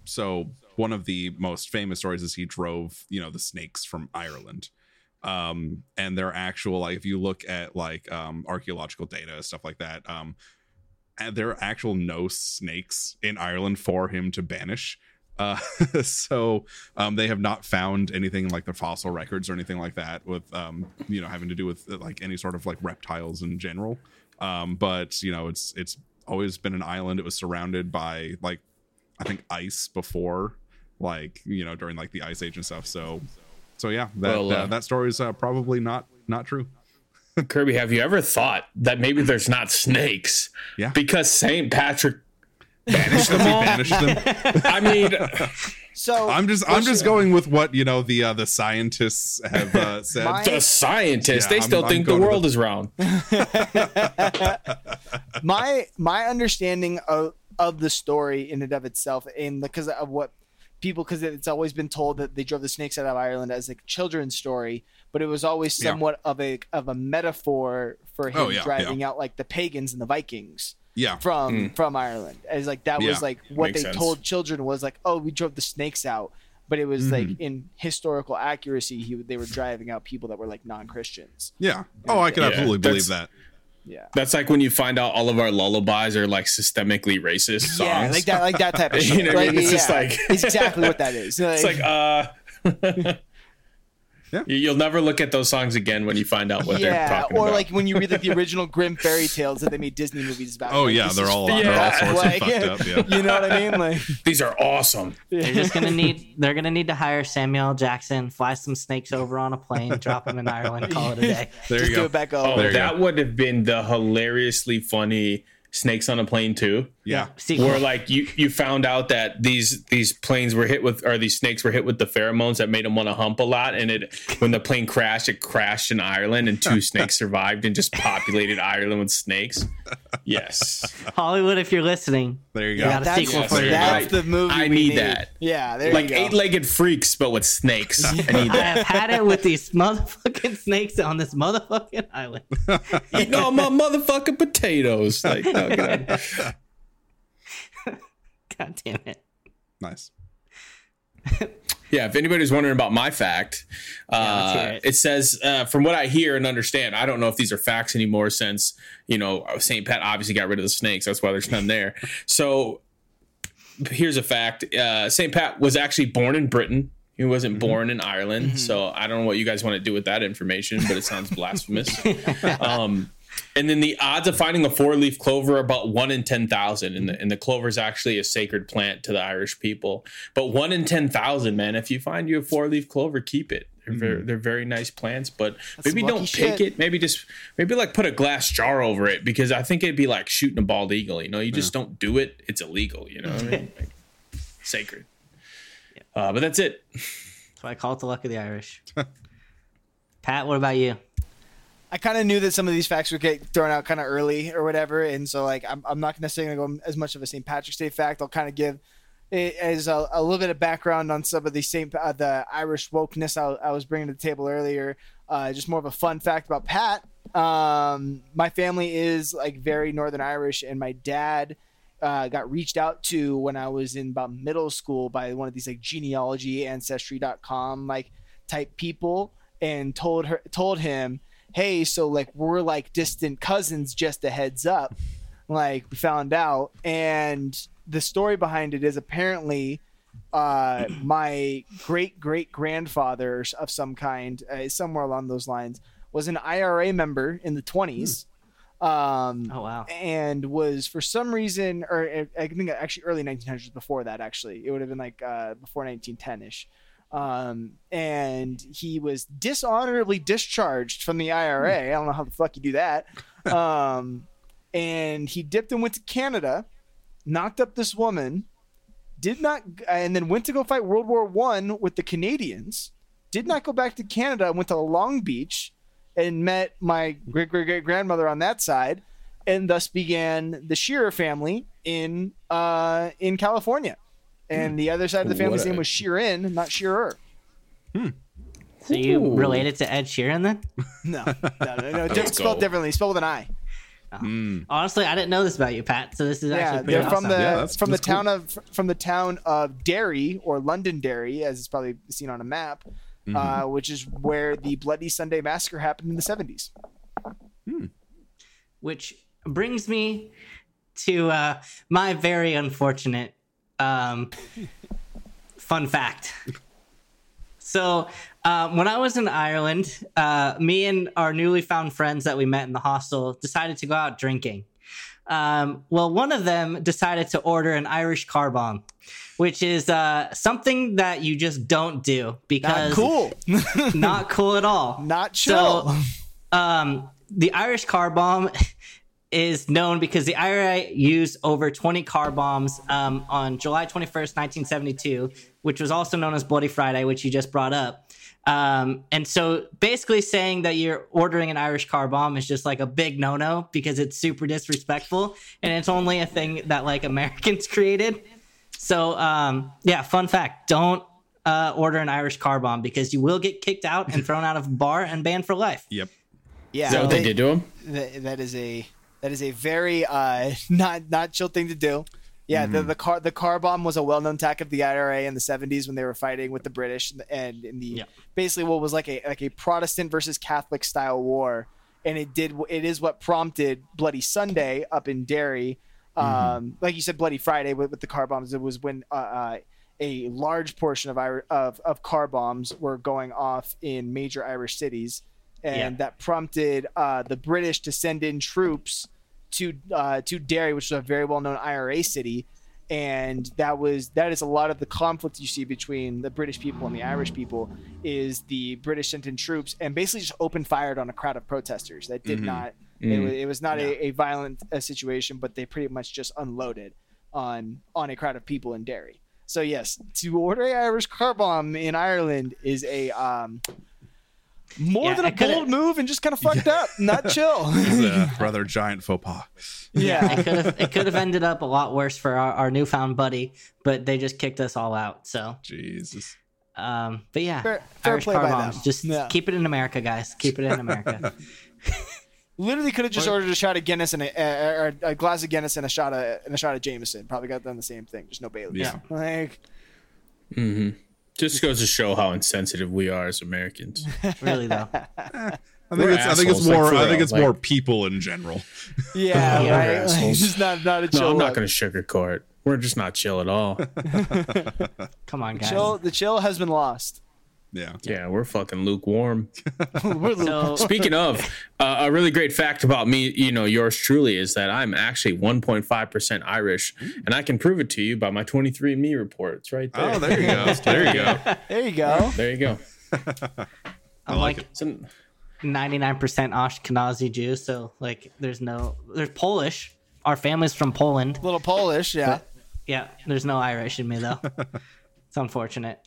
so one of the most famous stories is he drove, you know, the snakes from Ireland. Um, and they're actual, like, if you look at like um, archaeological data, stuff like that, um, there are actual no snakes in Ireland for him to banish. Uh, so um, they have not found anything like the fossil records or anything like that with, um, you know, having to do with like any sort of like reptiles in general. Um, but, you know, it's it's always been an island. It was surrounded by like, I think, ice before, like, you know, during like the Ice Age and stuff. So. So, yeah, that well, uh, uh, that story is uh, probably not not true. Kirby, have you ever thought that maybe there's not snakes? Yeah, because Saint Patrick banish them, banish them. I mean, so I'm just I'm just going with what, you know, the uh, the scientists have uh, said. My, the scientists, yeah, they I'm, still I'm think the world the... is round. my my understanding of, of the story in and of itself, and because of what people, because it's always been told that they drove the snakes out of Ireland as a children's story, but it was always somewhat yeah. of a of a metaphor for him oh, yeah, driving yeah. out like the pagans and the Vikings. Yeah, from mm. from Ireland, as like that yeah. was like what Makes they sense. told children was like, oh, we drove the snakes out, but it was mm-hmm. like in historical accuracy, he they were driving out people that were like non-Christians. Yeah. And oh, I could yeah. absolutely that's, believe that. Yeah, that's like when you find out all of our lullabies are like systemically racist songs. Yeah, like that, like that type of shit. You know, like, I mean? It's yeah, just like it's exactly what that is. Like, it's like uh. Yeah. You'll never look at those songs again when you find out what yeah, they're talking or about. Or like when you read like the original Grimm fairy tales that they made Disney movies about. Oh, like, yeah, they're all, yeah, they're all sorts like, of fucked yeah. up. Yeah. You know what I mean? Like, these are awesome. They're just gonna need. They're gonna need to hire Samuel L. Jackson, fly some snakes over on a plane, drop them in Ireland, call it a day. There just you go. Do it back over. Oh, there that would have been the hilariously funny Snakes on a Plane too. Yeah. yeah. Where like you, you found out that these these planes were hit with or these snakes were hit with the pheromones that made them want to hump a lot, and it when the plane crashed, it crashed in Ireland and two snakes survived and just populated Ireland with snakes. Yes. Hollywood, if you're listening. There you go. You got a that's sequel yes, for you. That's the movie. I need, need that. Yeah, there like you go. Like eight-legged freaks but with snakes. I need that. I've had it with these motherfucking snakes on this motherfucking island. Eating all my motherfucking potatoes. Like oh god. God damn it. Nice. Yeah, if anybody's wondering about my fact, uh, yeah, it. it says, uh, from what I hear and understand, I don't know if these are facts anymore since, you know, Saint Pat obviously got rid of the snakes. That's why there's none there. So here's a fact. Uh, Saint Pat was actually born in Britain. He wasn't mm-hmm. born in Ireland. Mm-hmm. So I don't know what you guys want to do with that information, but it sounds blasphemous. Um, and then the odds of finding a four-leaf clover are about one in ten thousand, and the and the clover is actually a sacred plant to the Irish people. But one in ten thousand, man, if you find you a four-leaf clover, keep it. They're mm-hmm. very, they're very nice plants, but that's maybe don't pick shit. it. Maybe just maybe like put a glass jar over it, because I think it'd be like shooting a bald eagle. You know, you just yeah. don't do it. It's illegal. You know what I mean? Like, sacred. Yeah. Uh, but that's it. That's why I call it the Luck of the Irish. Pat, what about you? I kind of knew that some of these facts would get thrown out kind of early or whatever, and so like I'm, I'm not necessarily going to go as much of a Saint Patrick's Day fact. I'll kind of give it as a, a little bit of background on some of the Saint uh, the Irish wokeness I, I was bringing to the table earlier. Uh, just more of a fun fact about Pat. Um, my family is like very Northern Irish, and my dad uh, got reached out to when I was in about middle school by one of these like genealogy ancestry dot com like type people, and told her, told him, hey, so like we're like distant cousins, just a heads up. Like we found out, and the story behind it is apparently uh, my great great grandfather of some kind, uh, somewhere along those lines, was an I R A member in the twenties. Mm. Um, oh wow! And was for some reason, or I think actually early nineteen hundreds. Before that, actually, it would have been like uh, before nineteen ten ish. Um, and he was dishonorably discharged from the I R A. Mm. I don't know how the fuck you do that. Um, and he dipped and went to Canada, knocked up this woman, did not, and then went to go fight World War One with the Canadians. Did not go back to Canada. Went to Long Beach and met my great great great grandmother on that side, and thus began the Shearer family in uh, in California. And the other side of the family's a... name was Sheeran, not Shearer. Hmm. So you Ooh. related to Ed Sheeran then? No, no, no, no. It's spelled go. differently. It's spelled with an I. Oh. Mm. Honestly, I didn't know this about you, Pat. So this is actually yeah, pretty they're awesome. From the yeah, that's, from that's the cool. town of from the town of Derry, or Londonderry, as it's probably seen on a map, mm-hmm. uh, which is where the Bloody Sunday massacre happened in the seventies. Hmm. Which brings me to uh, my very unfortunate um, fun fact. So um, when I was in Ireland, uh, me and our newly found friends that we met in the hostel decided to go out drinking. Um, well, one of them decided to order an Irish car bomb, which is uh, something that you just don't do because not cool, not cool at all, not chill. So, um, the Irish car bomb is known because the I R A used over twenty car bombs um, on July twenty-first, nineteen seventy-two, which was also known as Bloody Friday, which you just brought up. Um, and so basically saying that you're ordering an Irish car bomb is just like a big no-no because it's super disrespectful, and it's only a thing that like Americans created. So um, yeah, fun fact, don't uh, order an Irish car bomb because you will get kicked out and thrown out of a bar and banned for life. Yep. Yeah. Is that what they, they did to him? That, that is a... That is a very uh, not not chill thing to do. Yeah, mm-hmm. the, the car the car bomb was a well-known tactic of the I R A in the seventies when they were fighting with the British, and in the yeah. basically what was like a like a Protestant versus Catholic style war, and it did it is what prompted Bloody Sunday up in Derry. Um, mm-hmm. Like you said, Bloody Friday with, with the car bombs. It was when uh, uh, a large portion of, of of car bombs were going off in major Irish cities. And yeah. that prompted uh, the British to send in troops to uh, to Derry, which is a very well-known I R A city, and that was that is a lot of the conflict you see between the British people and the Irish people. Is the British sent in troops and basically just opened fired on a crowd of protesters that did mm-hmm. not. Mm-hmm. It, was, it was not no. a, a violent uh, situation, but they pretty much just unloaded on on a crowd of people in Derry. So yes, to order an Irish car bomb in Ireland is a. Um, More yeah, than a bold move and just kind of fucked yeah. up, not chill. It's a rather giant faux pas. Yeah, it could have it could have ended up a lot worse for our, our newfound buddy, but they just kicked us all out. So Jesus. Um, but yeah, fair, fair Irish play car by bombs. Them. Just yeah. keep it in America, guys. Keep it in America. Literally could have just ordered a shot of Guinness and a, or a glass of Guinness and a shot of and a shot of Jameson. Probably got done the same thing, just no Bailey's. Yeah, like. Mm-hmm. Just goes to show how insensitive we are as Americans. Really, though. I think it's, I think it's more. Like, I think it's like, more people in general. Yeah, yeah right. Like, just not not a chill. No, I'm not going to sugarcoat. We're just not chill at all. Come on, guys. Chill, the chill has been lost. Yeah. Yeah, we're fucking lukewarm. We're lukewarm. So, speaking of, uh, a really great fact about me, you know, yours truly, is that I'm actually one point five percent Irish, and I can prove it to you by my twenty-three and me report. It's right there. Oh, there you go. There you go. There you go. There you go. I'm I like, like it. An, ninety-nine percent Ashkenazi Jew, so, like, there's no... There's Polish. Our family's from Poland. A little Polish, yeah. But, yeah, there's no Irish in me, though. It's unfortunate.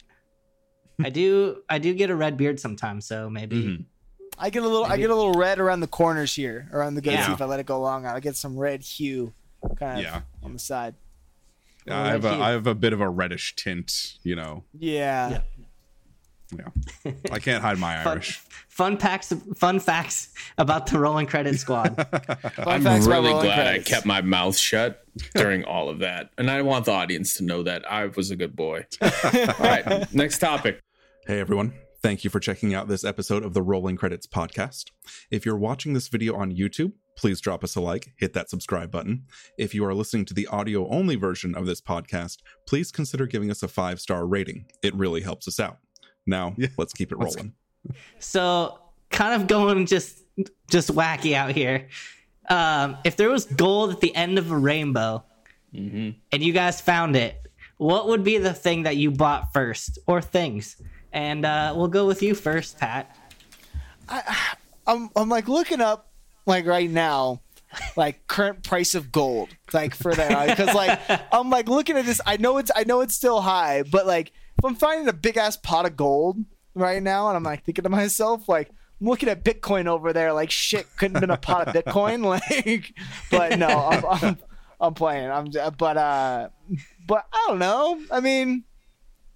I do I do get a red beard sometimes, so maybe mm-hmm. I get a little maybe. I get a little red around the corners here, around the goatee yeah. if I let it go long. I get some red hue kind of yeah. on the side. Yeah, I have a, I have a bit of a reddish tint, you know. Yeah. yeah. Yeah, I can't hide my Irish. Fun, fun facts. Fun facts about the Rolling Credit Squad. I'm really glad credits. I kept my mouth shut during all of that, and I want the audience to know that I was a good boy. All right, next topic. Hey everyone. Thank you for checking out this episode of the Rolling Credits podcast. If you're watching this video on YouTube, please drop us a like, hit that subscribe button. If you are listening to the audio-only version of this podcast, please consider giving us a five-star rating. It really helps us out. Now, yeah. let's keep it rolling. So, kind of going just just wacky out here. Um, if there was gold at the end of a rainbow, mm-hmm. and you guys found it, what would be the thing that you bought first, or things? And uh, we'll go with you first, Pat. I, I'm I'm like looking up like right now, like current price of gold, like for that, because like I'm like looking at this. I know it's I know it's still high, but like if I'm finding a big ass pot of gold right now, and I'm like thinking to myself, like I'm looking at Bitcoin over there, like shit, couldn't have been a pot of Bitcoin, like. But no, I'm I'm, I'm playing. I'm but uh, but I don't know. I mean.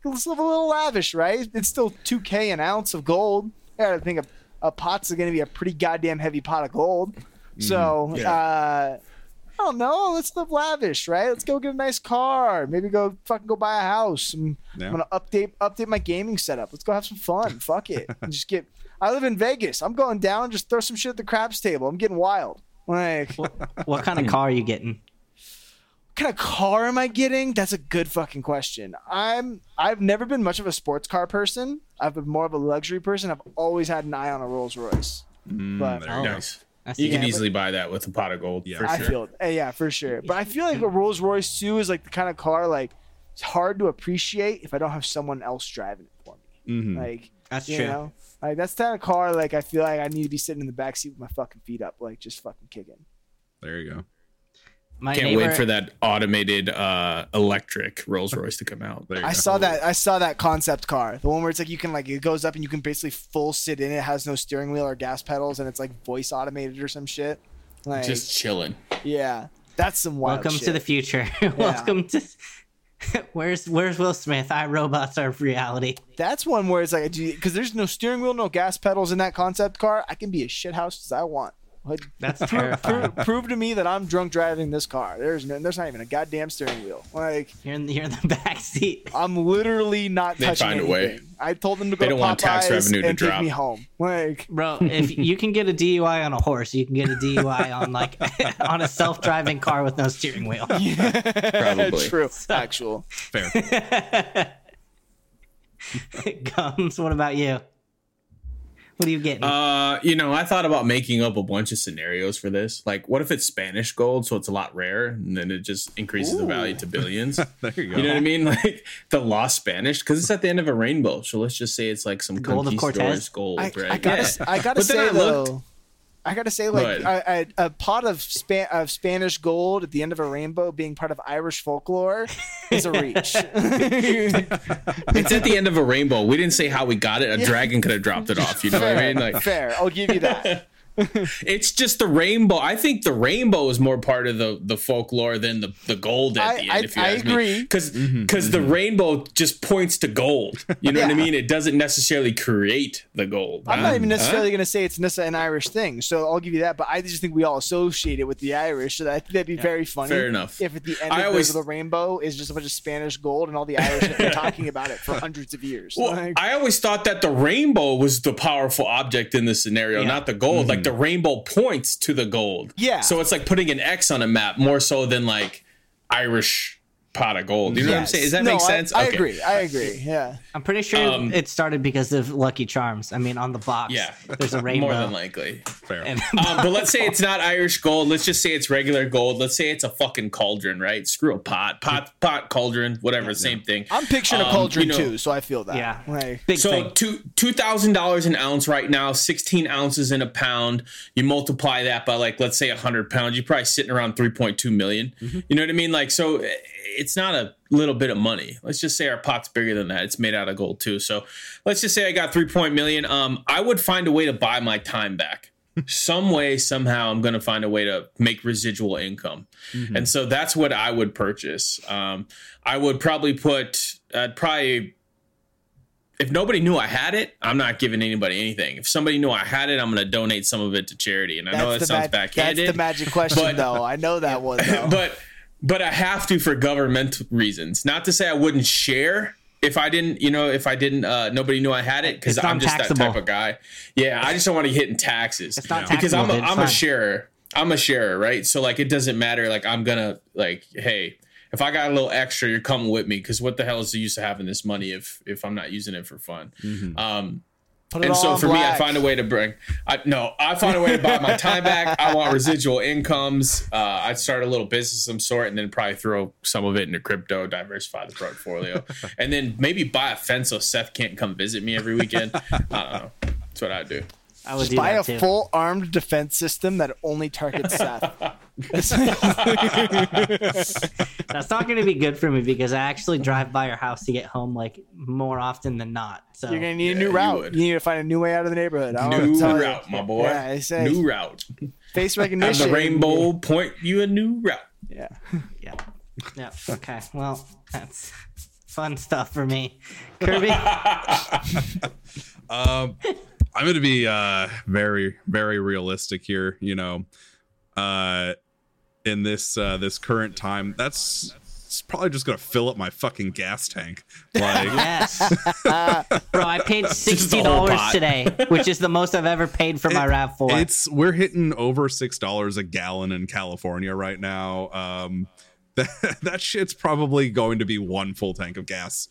Let's live a little lavish, right? It's still two K an ounce of gold. I think a, a pot's going to be a pretty goddamn heavy pot of gold. So, mm, yeah. uh, I don't know. Let's live lavish, right? Let's go get a nice car. Maybe go fucking go buy a house. I'm, yeah. I'm going to update update my gaming setup. Let's go have some fun. Fuck it. And just get. I live in Vegas. I'm going down. Just throw some shit at the craps table. I'm getting wild. Like, what, what kind of car are you getting? What kind of car am I getting? That's a good fucking question. I'm I've never been much of a sports car person. I've been more of a luxury person. I've always had an eye on a Rolls Royce. Mm, but oh, nice. You can yeah, easily buy that with a pot of gold. Yeah, for I sure. feel yeah, for sure. But I feel like a Rolls Royce too is like the kind of car like it's hard to appreciate if I don't have someone else driving it for me. Mm-hmm. Like that's you true. Know? Like that's the kind of car like I feel like I need to be sitting in the backseat with my fucking feet up, like just fucking kicking. There you go. My Can't neighbor, wait for that automated uh, electric Rolls Royce to come out. I go. saw that. I saw that concept car, the one where it's like you can like it goes up and you can basically full sit in it. It has no steering wheel or gas pedals, and it's like voice automated or some shit. Like, just chilling. Yeah, that's some wild. Welcome shit. to the future. Yeah. Welcome to. Where's Where's Will Smith? I, robots are reality. That's one where it's like because there's no steering wheel, no gas pedals in that concept car. I can be as shithouse as I want. What? That's terrifying. Pro- prove to me that I'm drunk driving this car. There's no, there's not even a goddamn steering wheel. Like you're in the, you're in the back seat. I'm literally not they touching find anything. A way. I told them to go they to don't Popeyes want tax revenue to and drop. Take me home. Like, bro, if you can get a D U I on a horse, you can get a D U I on like on a self-driving car with no steering wheel. Yeah. Probably true. So, Actual fair. Gums. What about you? What are you getting? Uh, you know, I thought about making up a bunch of scenarios for this. Like, what if it's Spanish gold, so it's a lot rarer, and then it just increases Ooh. the value to billions? There you go. You know what I mean? Like, the lost Spanish, because it's at the end of a rainbow. So let's just say it's like some gold of Cortez gold, I, right? I gotta, yeah. I gotta say, I looked, though, I gotta say, like, I, I, a pot of, Spa- of Spanish gold at the end of a rainbow being part of Irish folklore is a reach. It's at the end of a rainbow. We didn't say how we got it. A yeah. dragon could have dropped it off. You know fair, what I mean? Like, fair. I'll give you that. It's just the rainbow. I think the rainbow is more part of the, the folklore than the, the gold at the end. I, if you I ask agree. Because mm-hmm, mm-hmm. the rainbow just points to gold. You know yeah. what I mean? It doesn't necessarily create the gold. I'm um, not even necessarily huh? going to say it's necessarily an Irish thing. So I'll give you that. But I just think we all associate it with the Irish. So that, I think that'd be yeah, very funny. Fair enough. If at the end of, always, of the rainbow is just a bunch of Spanish gold and all the Irish have been talking about it for hundreds of years. Well, like, I always thought that the rainbow was the powerful object in this scenario, yeah. not the gold. Mm-hmm. Like, the rainbow points to the gold. Yeah. So it's like putting an X on a map more so than like Irish pot of gold. You know yes. what I'm saying? Does that no, make sense? I, I okay. agree. I agree. Yeah. I'm pretty sure um, it started because of Lucky Charms. I mean, on the box, yeah. there's a rainbow. More than likely. Fair. Um, but let's say it's not Irish gold. Let's just say it's regular gold. Let's say it's a fucking cauldron, right? Screw a pot. Pot, pot, cauldron, whatever, yeah, same yeah. thing. I'm picturing um, a cauldron, you know, too, so I feel that. Yeah. Like, big so thing. two two thousand dollars an ounce right now, sixteen ounces in a pound. You multiply that by, like, let's say one hundred pounds. You're probably sitting around three point two million. Mm-hmm. You know what I mean? Like, so... It's not a little bit of money. Let's just say our pot's bigger than that. It's made out of gold too. So let's just say I got three point million. Um, I would find a way to buy my time back. Some way, somehow, I'm going to find a way to make residual income. Mm-hmm. And so that's what I would purchase. Um, I would probably put, I'd probably if nobody knew I had it, I'm not giving anybody anything. If somebody knew I had it, I'm going to donate some of it to charity. And I that's know that sounds mag- backhanded. That's the magic question, but, though. I know that one, though. But, but I have to for governmental reasons. Not to say I wouldn't share if I didn't, you know, if I didn't, uh, nobody knew I had it because I'm just that type of guy. Yeah, I just don't want to get in taxes. It's not because I'm a, I'm a sharer. I'm a sharer, right? So, like, it doesn't matter. Like, I'm going to, like, hey, if I got a little extra, you're coming with me because what the hell is the use of having this money if if I'm not using it for fun? Mm-hmm. Um, and so for black. me, I find a way to bring. I, no, I find a way to buy my time back. I want residual incomes. Uh, I'd start a little business of some sort and then probably throw some of it into crypto, diversify the portfolio, and then maybe buy a fence so Seth can't come visit me every weekend. I don't know. That's what I do. I would Just do buy a too. full armed defense system that only targets Seth. That's not going to be good for me because I actually drive by your house to get home like more often than not. So you're going to need yeah, a new route. You, you need to find a new way out of the neighborhood. I new route, you. my boy. Yeah, I say, new route. Face recognition. Out of the rainbow, point you a new route. Yeah. Yeah. Yeah. Okay. Well, that's fun stuff for me, Kirby. um, I'm going to be uh very very realistic here. You know, uh. in this uh, this current time, that's, that's probably just gonna fill up my fucking gas tank. Like, yes, uh, bro, I paid sixty dollars today, which is the most I've ever paid for it, my RAV four. It's we're hitting over six dollars a gallon in California right now. Um, that that shit's probably going to be one full tank of gas.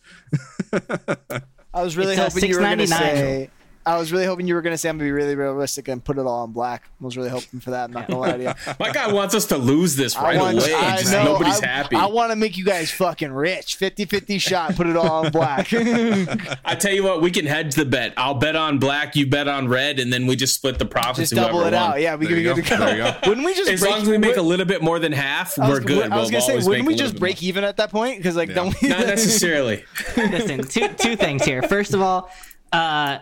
I was really it's hoping you were gonna say. I was really hoping you were going to say I'm going to be really realistic and put it all on black. I was really hoping for that. I'm not going to lie to you. My guy wants us to lose this right want, away. Just know, nobody's I, happy. I want to make you guys fucking rich. fifty-fifty shot. Put it all on black. I tell you what, we can hedge the bet. I'll bet on black. You bet on red. And then we just split the profits. Just double it out. Won. Yeah, we could be good go. to go. There you go. Wouldn't we just as break, long as we make a little bit more than half, was, we're good. I was we'll going to say, wouldn't we just break even at that point? Because like, yeah. don't we? Not necessarily. Listen, two two things here. First of all, uh,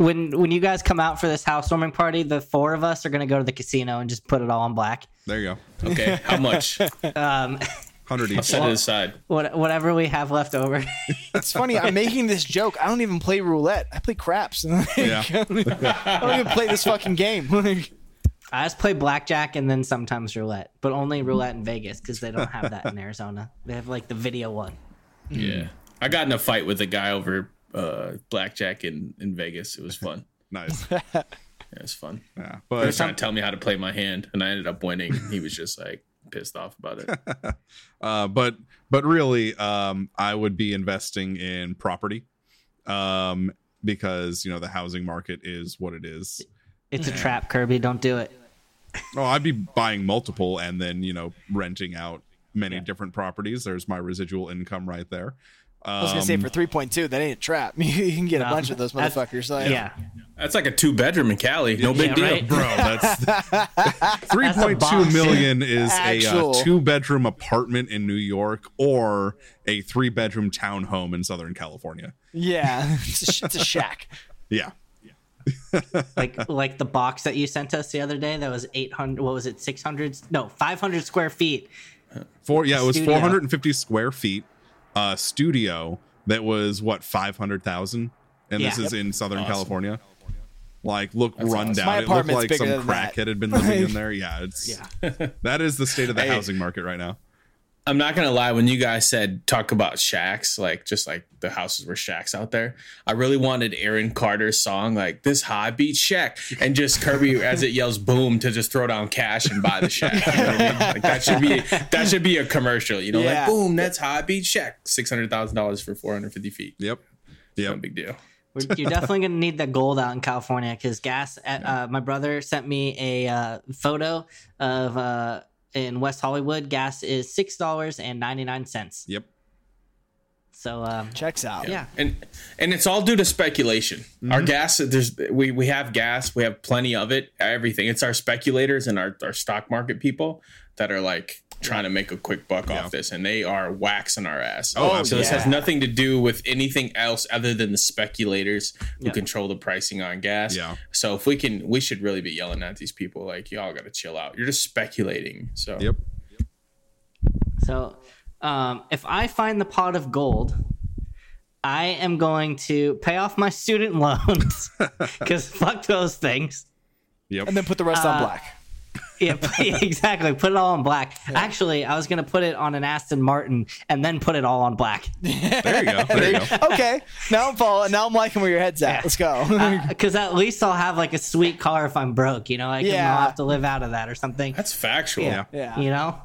When when you guys come out for this housewarming party, the four of us are going to go to the casino and just put it all on black. There you go. Okay. How much? Um, one hundred each. I'll set it aside. What, whatever we have left over. It's funny. I'm making this joke. I don't even play roulette. I play craps. Yeah. I don't even play this fucking game. I just play blackjack and then sometimes roulette, but only roulette in Vegas because they don't have that in Arizona. They have like the video one. Yeah. I got in a fight with a guy over uh blackjack in in Vegas. It was fun. Nice. Yeah, it was fun. Yeah, but he was trying to tell me how to play my hand and I ended up winning. He was just like pissed off about it. uh but but really um I would be investing in property um because you know the housing market is what it is. It's yeah. a trap, Kirby. Don't do it. Oh, I'd be buying multiple and then you know renting out many yeah. different properties. There's my residual income right there. I was going to say, for three point two, that ain't a trap. You can get no, a bunch of those motherfuckers. So, yeah. yeah. That's like a two-bedroom in Cali. No big yeah, deal. Right? Bro, that's... three point two million is Actual. a uh, two-bedroom apartment in New York or a three-bedroom townhome in Southern California. Yeah. It's a, it's a shack. Yeah. yeah. like like the box that you sent us the other day that was eight hundred... What was it? six hundred? No, five hundred square feet. Four. Yeah, it was Studio. four hundred fifty square feet. Uh, studio that was what five hundred thousand, and yeah. this is yep. in Southern awesome. California. Like, look That's run awesome. down. It looked like some crackhead had been living in there. Yeah, it's yeah. that is the state of the hey, housing market right now. I'm not gonna lie. When you guys said talk about shacks, like just like the houses were shacks out there, I really wanted Aaron Carter's song like "This High Beats Shack" and just Kirby as it yells "boom" to just throw down cash and buy the shack. You know what I mean? Like that should be that should be a commercial, you know? Yeah. Like boom, that's high beats shack, six hundred thousand dollars for four hundred fifty feet. Yep, yep, no big deal. You're definitely gonna need that gold out in California because gas. At, yeah. uh, my brother sent me a uh, photo of. Uh, In West Hollywood, gas is six dollars and ninety-nine cents. Yep. So um, checks out. Yeah. And and it's all due to speculation. Mm-hmm. Our gas, there's we, we have gas. We have plenty of it. Everything. It's our speculators and our, our stock market people that are like trying to make a quick buck yeah. off this. And they are waxing our ass. Oh, absolutely. So this yeah. has nothing to do with anything else other than the speculators who yeah. control the pricing on gas. Yeah. So if we can, we should really be yelling at these people. Like, y'all got to chill out. You're just speculating. So, yep. So, um, if I find the pot of gold, I am going to pay off my student loans because fuck those things. Yep. And then put the rest uh, on black. Yeah, exactly. Put it all on black. Yeah. Actually, I was going to put it on an Aston Martin and then put it all on black. There you go. There, there you go. Okay. Now I'm following. Now I'm liking where your head's at. Yeah. Let's go. Because uh, at least I'll have like a sweet car if I'm broke. You know, I can, yeah. I'll have to live out of that or something. That's factual. Yeah. yeah. You know?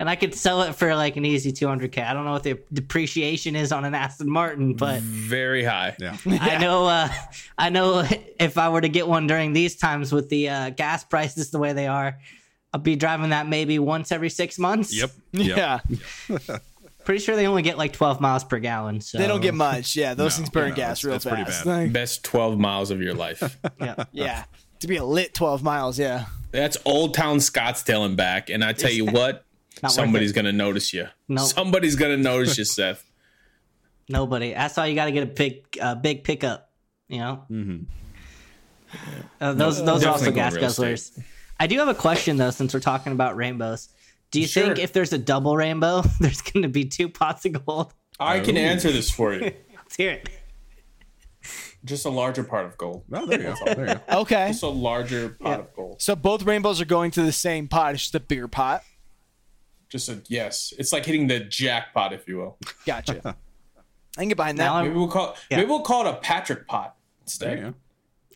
And I could sell it for like an easy two hundred K. I don't know what the depreciation is on an Aston Martin, but very high. Yeah. I know. Uh, I know if I were to get one during these times with the uh, gas prices the way they are, I'll be driving that maybe once every six months. Yep. yep. Yeah. Pretty sure they only get like twelve miles per gallon. So they don't get much. Yeah. Those no, things burn no, gas that's, real that's fast. Pretty bad. Like... Best twelve miles of your life. yeah. Yeah. To be a lit twelve miles. Yeah. That's Old Town Scottsdale and back. And I tell you what. Not Somebody's going to notice you. Nope. Somebody's going to notice you, Seth. Nobody. That's why you got to get a big uh, big pickup, you know? Mm-hmm. Uh, those no, those are also gas guzzlers. Estate. I do have a question, though, since we're talking about rainbows. Do you sure. think if there's a double rainbow, there's going to be two pots of gold? I can Ooh. answer this for you. Let's hear it. Just a larger part of gold. Oh, there you go. There you go. Okay. Just a larger pot yeah. of gold. So both rainbows are going to the same pot. It's just a bigger pot. Just a yes. It's like hitting the jackpot, if you will. Gotcha. I can get behind that. Maybe we'll call it, yeah. maybe we'll call it a Patrick pot instead.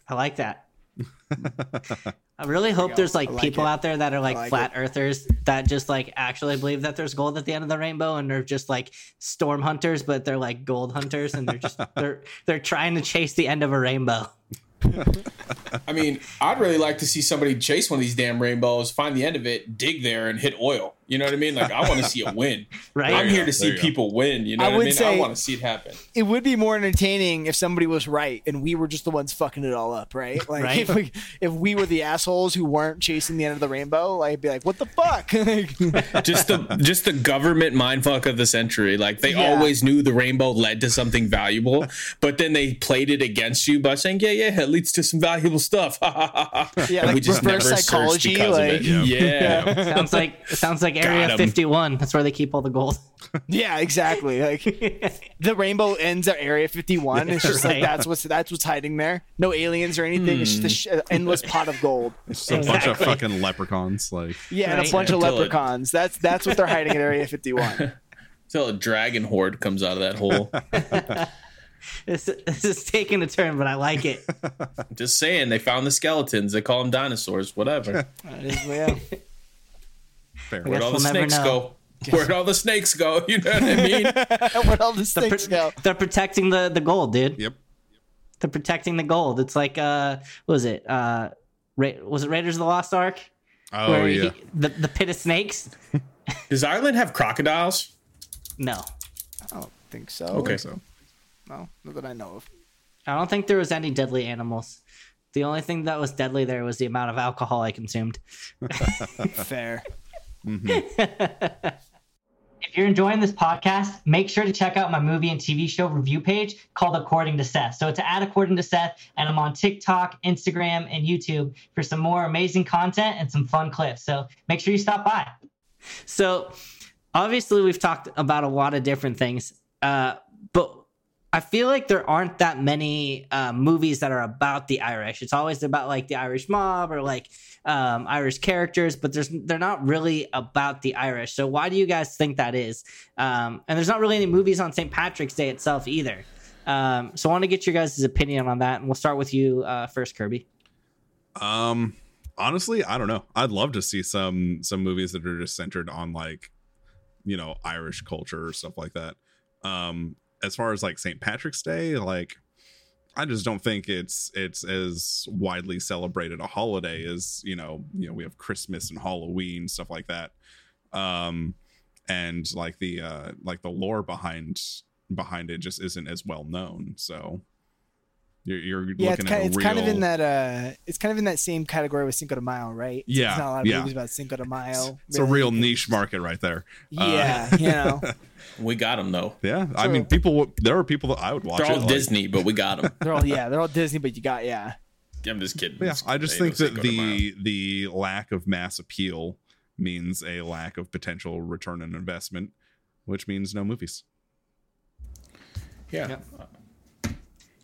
I like that. I really hope there's like, like people it. out there that are like, like flat it. earthers that just like actually believe that there's gold at the end of the rainbow, and they're just like storm hunters, but they're like gold hunters, and they're just they're they're trying to chase the end of a rainbow. I mean, I'd really like to see somebody chase one of these damn rainbows, find the end of it, dig there, and hit oil. You know what I mean? Like, I want to see it win. Right? I'm here to see people go. win. You know I what I mean? I want to see it happen. It would be more entertaining if somebody was right and we were just the ones fucking it all up, right? Like, right? If, we, if we were the assholes who weren't chasing the end of the rainbow, like, I'd be like, what the fuck? just the just the government mindfuck of the century. Like, they yeah. always knew the rainbow led to something valuable, but then they played it against you by saying, yeah, yeah, it leads to some valuable stuff. yeah, and like we just reverse never psychology. Like, yeah. yeah. Sounds like sounds like Area fifty-one. That's where they keep all the gold. Yeah, exactly. Like the rainbow ends at Area fifty-one. It's just right. like that's what's that's what's hiding there. No aliens or anything. Mm. It's just an sh- endless pot of gold. It's a exactly. bunch of fucking leprechauns. Like yeah, right? and a bunch yeah, of leprechauns. It. That's that's what they're hiding at Area fifty-one. Until a dragon horde comes out of that hole. This, this is taking a turn, but I like it. Just saying, they found the skeletons. They call them dinosaurs. Whatever. That is real. Fair. Where'd all we'll the snakes go? Where'd all the snakes go? You know what I mean? Where'd all the snakes they're, go? They're protecting the, the gold, dude. Yep. They're protecting the gold. It's like, uh, what was it? Uh, Ra- was it Raiders of the Lost Ark? Oh, Where yeah. He, the, the pit of snakes. Does Ireland have crocodiles? No. I don't think so. Okay. So. No, not that I know of. I don't think there was any deadly animals. The only thing that was deadly there was the amount of alcohol I consumed. Fair. Mm-hmm. If you're enjoying this podcast, make sure to check out my movie and T V show review page called According to Seth. So it's at According to Seth, and I'm on TikTok, Instagram, and YouTube for some more amazing content and some fun clips. So make sure you stop by. So obviously we've talked about a lot of different things, uh, but I feel like there aren't that many uh, movies that are about the Irish. It's always about like the Irish mob or like um, Irish characters, but there's they're not really about the Irish. So why do you guys think that is? Um, and there's not really any movies on Saint Patrick's Day itself either. Um, so I want to get your guys' opinion on that. And we'll start with you uh, first, Kirby. Um, honestly, I don't know. I'd love to see some some movies that are just centered on like, you know, Irish culture or stuff like that. Um As far as like Saint Patrick's Day, like I just don't think it's it's as widely celebrated a holiday as you know you know we have Christmas and Halloween, stuff like that, um, and like the uh, like the lore behind behind it just isn't as well known. So you're, you're yeah, looking it's kind, at a it's real... kind of in that uh, it's kind of in that same category with Cinco de Mayo, right? Yeah, there's not a lot of yeah. movies about Cinco de Mayo. It's, really. it's a real niche market right there. Yeah, uh, you know. We got them though. Yeah, True. I mean, people. There are people that I would watch. They're all it, like, Disney, but we got them. They're all yeah. They're all Disney, but you got yeah. I'm just kidding. Yeah, I just think that the the lack of mass appeal means a lack of potential return on investment, which means no movies. Yeah. Yep.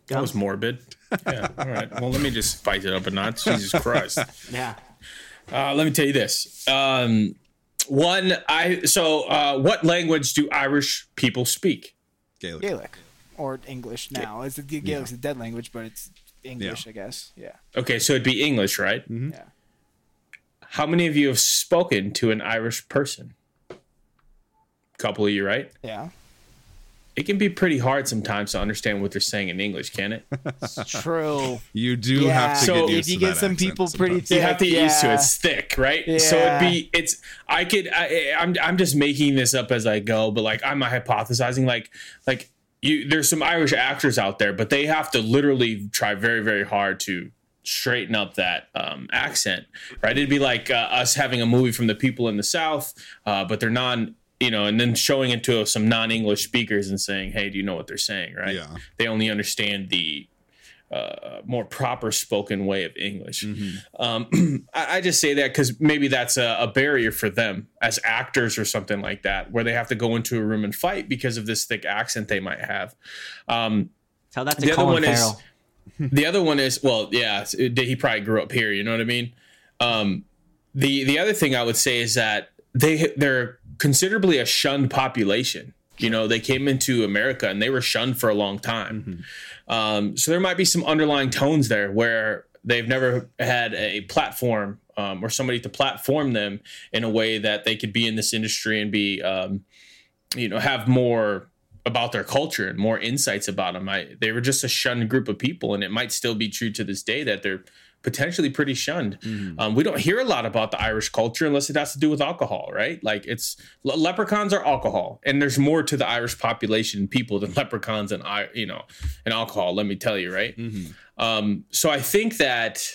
That was morbid. Yeah. All right. Well, let me just spice it up a notch. Jesus Christ. Yeah. Uh, let me tell you this. Um, one, I so uh, what language do Irish people speak? Gaelic. Gaelic. Or English now. It's a, Gaelic's yeah. a dead language, but it's English, yeah. I guess. Yeah. Okay, so it'd be English, right? Mm-hmm. Yeah. How many of you have spoken to an Irish person? Couple of you, right? Yeah. It can be pretty hard sometimes to understand what they're saying in English, can it? It's true. You do yeah. have to so get used to it. If you get some people pretty thick. You have to get yeah. used to it. It's thick, right? Yeah. So it'd be, it's, I could, I, I'm I'm just making this up as I go, but like I'm hypothesizing, like, like you, there's some Irish actors out there, but they have to literally try very, very hard to straighten up that um, accent, right? It'd be like uh, us having a movie from the people in the South, uh, but they're non- you know, and then showing it to some non-English speakers and saying, hey, do you know what they're saying? Right. Yeah. They only understand the uh, more proper spoken way of English. Mm-hmm. Um, I, I just say that because maybe that's a, a barrier for them as actors or something like that, where they have to go into a room and fight because of this thick accent they might have. Um, Tell that to the other Colin one Farrell. Is the other one is, well, yeah, he probably grew up here. You know what I mean? Um, the the other thing I would say is that they they're considerably a shunned population. You know, they came into America and they were shunned for a long time. Mm-hmm. Um, so there might be some underlying tones there where they've never had a platform um, or somebody to platform them in a way that they could be in this industry and be, um, you know, have more about their culture and more insights about them. I, they were just a shunned group of people, and it might still be true to this day that they're potentially pretty shunned. Mm. Um, we don't hear a lot about the Irish culture unless it has to do with alcohol, right? Like it's le- leprechauns are alcohol, and there's more to the Irish population and people than leprechauns and you know and alcohol. Let me tell you, right? Mm-hmm. Um, so I think that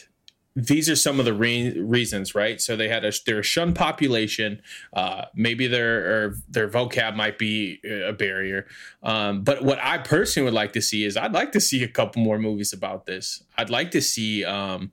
these are some of the re- reasons, right? So they had a they're a shunned population. Uh, maybe their or their vocab might be a barrier. Um, but what I personally would like to see is I'd like to see a couple more movies about this. I'd like to see um,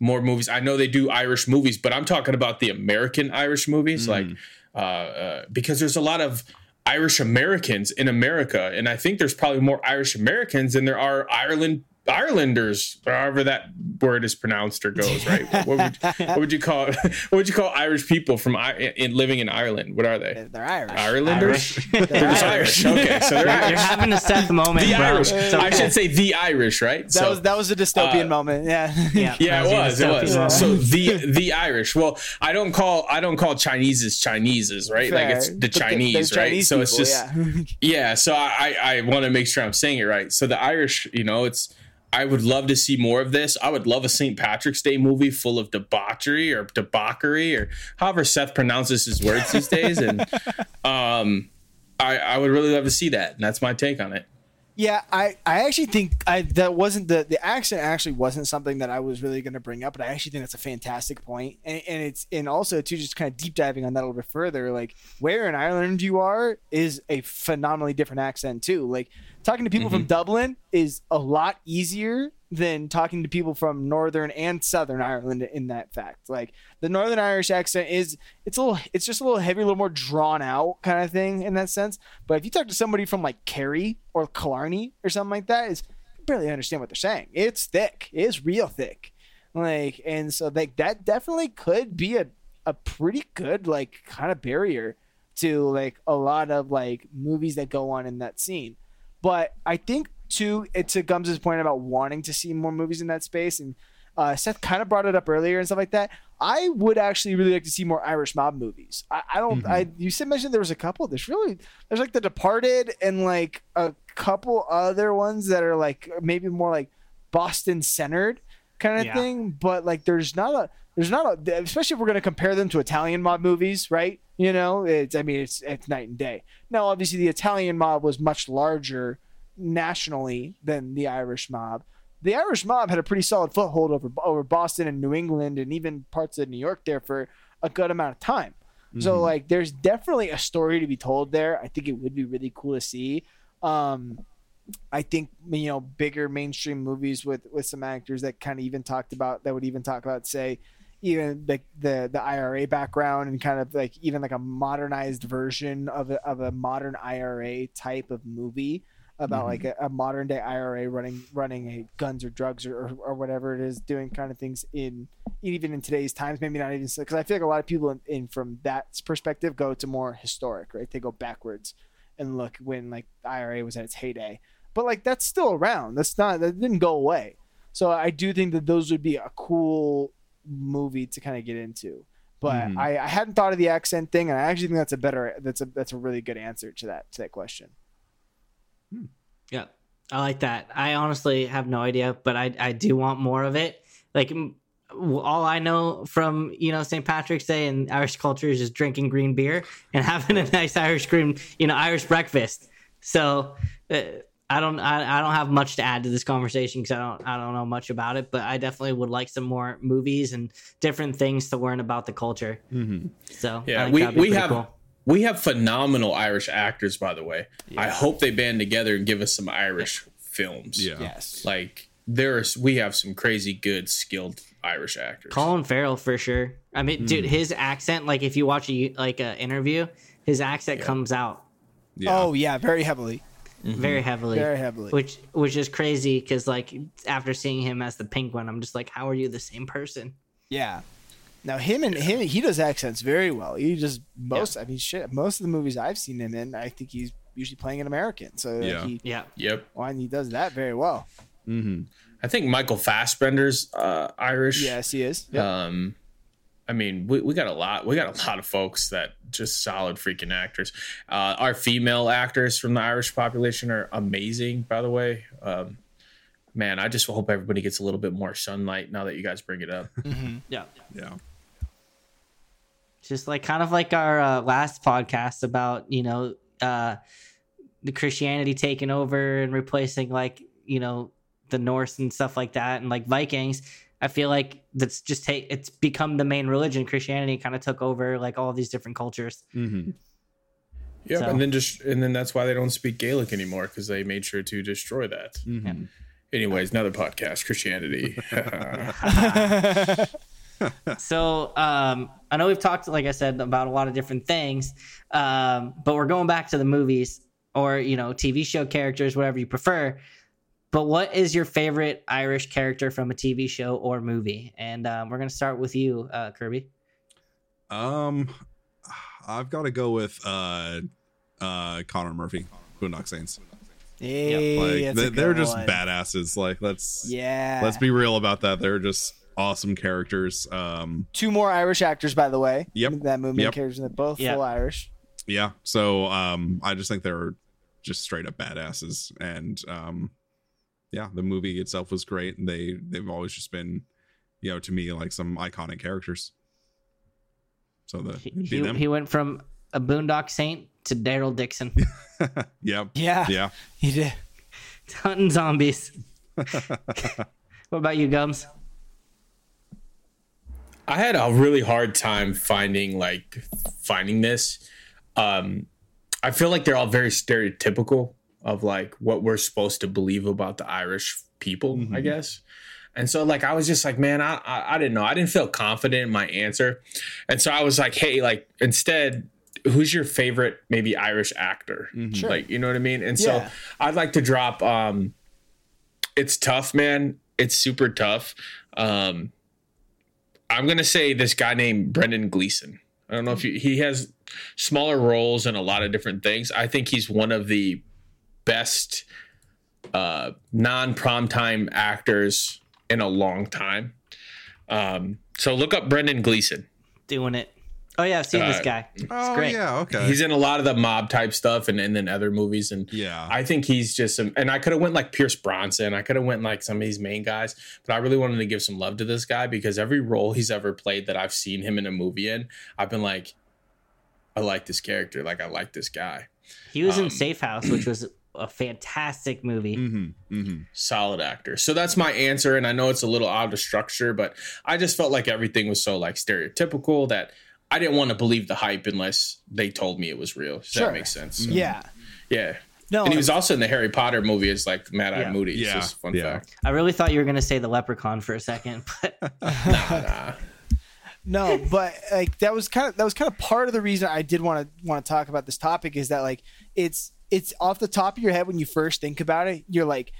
more movies. I know they do Irish movies, but I'm talking about the American Irish movies, mm. like uh, uh, because there's a lot of Irish Americans in America, and I think there's probably more Irish Americans than there are Ireland. Irelanders, however that word is pronounced or goes, right? What would, what would you call? What would you call Irish people from in living in Ireland? What are they? They're Irish. Irelanders. Irish. They're, they're Irish. Irish. Okay, so they're you're, Irish. You're having a sad moment. The bro. Irish. Okay. I should say the Irish, right? That so, was that was a dystopian uh, moment. Yeah. Yeah. Yeah. It was. It was. Moment. So the the Irish. Well, I don't call I don't call Chineses Chineses, right? Fair. Like it's the Chinese, right? Chinese so people, it's just yeah. yeah so I I want to make sure I'm saying it right. So the Irish, you know, it's. I would love to see more of this. I would love a Saint Patrick's Day movie full of debauchery or debauchery or however Seth pronounces his words these days. And um, I, I would really love to see that. And that's my take on it. Yeah, I, I actually think I that wasn't the, the accent actually wasn't something that I was really going to bring up. But I actually think that's a fantastic point. And, and it's and also, too, just kind of deep diving on that a little bit further, like where in Ireland you are is a phenomenally different accent, too. Like talking to people mm-hmm. from Dublin is a lot easier than talking to people from Northern and Southern Ireland in that fact. Like the Northern Irish accent is it's a little it's just a little heavier, a little more drawn out kind of thing in that sense. But if you talk to somebody from like Kerry or Killarney or something like that, is you barely understand what they're saying. It's thick. It's real thick. Like and so like that definitely could be a, a pretty good like kind of barrier to like a lot of like movies that go on in that scene. But I think To it to Gums' point about wanting to see more movies in that space, and uh, Seth kind of brought it up earlier and stuff like that. I would actually really like to see more Irish mob movies. I, I don't. Mm-hmm. I you said mentioned there was a couple. There's really there's like The Departed and like a couple other ones that are like maybe more like Boston centered kind of yeah. thing. But like there's not a there's not a especially if we're gonna compare them to Italian mob movies, right? You know, it's I mean it's it's night and day. Now obviously the Italian mob was much larger nationally than the Irish mob. The Irish mob had a pretty solid foothold over over Boston and New England and even parts of New York there for a good amount of time. Mm-hmm. So like there's definitely a story to be told there. I think it would be really cool to see. Um, I think, you know, bigger mainstream movies with, with some actors that kind of even talked about that would even talk about, say, even like the, the I R A background and kind of like even like a modernized version of a, of a modern I R A type of movie. about mm-hmm. like a, a modern day I R A running running a guns or drugs or, or, or whatever it is doing kind of things in even in today's times, maybe not even because I feel like a lot of people in, in from that perspective go to more historic, right? They go backwards and look when like the I R A was at its heyday, but like that's still around. That's not, that didn't go away. So I do think that those would be a cool movie to kind of get into. But mm. I, I hadn't thought of the accent thing, and I actually think that's a better that's a that's a really good answer to that to that question. Hmm. Yeah, I like that. I honestly have no idea, but I I do want more of it. Like all I know from you know Saint Patrick's Day and Irish culture is just drinking green beer and having a nice Irish green you know Irish breakfast. So uh, I don't I, I don't have much to add to this conversation because I don't I don't know much about it, but I definitely would like some more movies and different things to learn about the culture. Mm-hmm. So yeah, we we have cool. we have phenomenal Irish actors, by the way. Yeah. I hope they band together and give us some Irish films. Yeah. Yes, like there is we have some crazy good skilled Irish actors. Colin Farrell for sure. I mean, mm. dude, his accent like if you watch a, like an interview, his accent yeah. comes out. Yeah. Oh yeah, very heavily. Mm-hmm. Very heavily, very heavily, which which is crazy because like after seeing him as the penguin, I'm just like, how are you the same person? Yeah. Now him and him, he does accents very well. He just most, yeah. I mean, shit, most of the movies I've seen him in, I think he's usually playing an American. So yeah, he, yeah, yep. Well, and he does that very well. Mm-hmm. I think Michael Fassbender's uh, Irish. Yes, he is. Yep. Um, I mean, we, we got a lot. We got a lot of folks that just solid freaking actors. Uh, our female actors from the Irish population are amazing, by the way. Um, man, I just hope everybody gets a little bit more sunlight now that you guys bring it up. Mm-hmm. Yeah, yeah. Just like kind of like our uh, last podcast about you know uh, the Christianity taking over and replacing like you know the Norse and stuff like that and like Vikings. I feel like that's just hey, it's become the main religion. Christianity kind of took over like all these different cultures. Mm-hmm. Yeah, so. and then just and then that's why they don't speak Gaelic anymore because they made sure to destroy that. Mm-hmm. Yeah. Anyways, another podcast, Christianity. So um, I know we've talked, like I said, about a lot of different things, um, but we're going back to the movies or you know T V show characters, whatever you prefer. But what is your favorite Irish character from a T V show or movie? And um, we're going to start with you, uh, Kirby. Um, I've got to go with uh, uh, Connor Murphy, Boondock Saints. Hey, like, they, they're just one. badasses. Like let's yeah, let's be real about that. They're just awesome characters. Um, Two more Irish actors, by the way. Yep, that movie yep. characters are both yep. full Irish. Yeah, so um, I just think they're just straight up badasses, and um. Yeah, the movie itself was great, and they they've always just been, you know, to me like some iconic characters. So the he, he, he went from a Boondock Saint to Daryl Dixon. Yep. Yeah. Yeah. He did. Hunting zombies. What about you, Gums? I had a really hard time finding like finding this. Um, I feel like they're all very stereotypical of like what we're supposed to believe about the Irish people, mm-hmm. I guess. And so like, I was just like, man, I, I I didn't know. I didn't feel confident in my answer. And so I was like, hey, like instead, who's your favorite, maybe Irish actor? Mm-hmm. Sure. Like, you know what I mean? And yeah. so I'd like to drop, um, it's tough, man. It's super tough. Um, I'm going to say this guy named Brendan Gleeson. I don't know if you, he has smaller roles in a lot of different things. I think he's one of the best uh non-primetime actors in a long time. Um so look up Brendan Gleeson. Doing it. Oh yeah, I've seen uh, this guy. It's oh great. Yeah, okay. He's in a lot of the mob type stuff and, and then other movies and yeah. I think he's just some and I could have went like Pierce Bronson. I could have went like some of these main guys, but I really wanted to give some love to this guy because every role he's ever played that I've seen him in a movie in, I've been like, I like this character, like I like this guy. He was um, in Safe House, which was a fantastic movie. Mm-hmm, mm-hmm. Solid actor. So that's my answer, and I know it's a little out of structure, but I just felt like everything was so like stereotypical that I didn't want to believe the hype unless they told me it was real. Does sure. that make sense? So, yeah. Yeah. No, and he was also in the Harry Potter movie as like Mad Eye yeah. Moody. It's yeah. just a fun yeah. fact. I really thought you were going to say the Leprechaun for a second, but nah, nah. No, but like that was kind of that was kind of part of the reason I did want to want to talk about this topic is that like it's it's off the top of your head when you first think about it, you're like,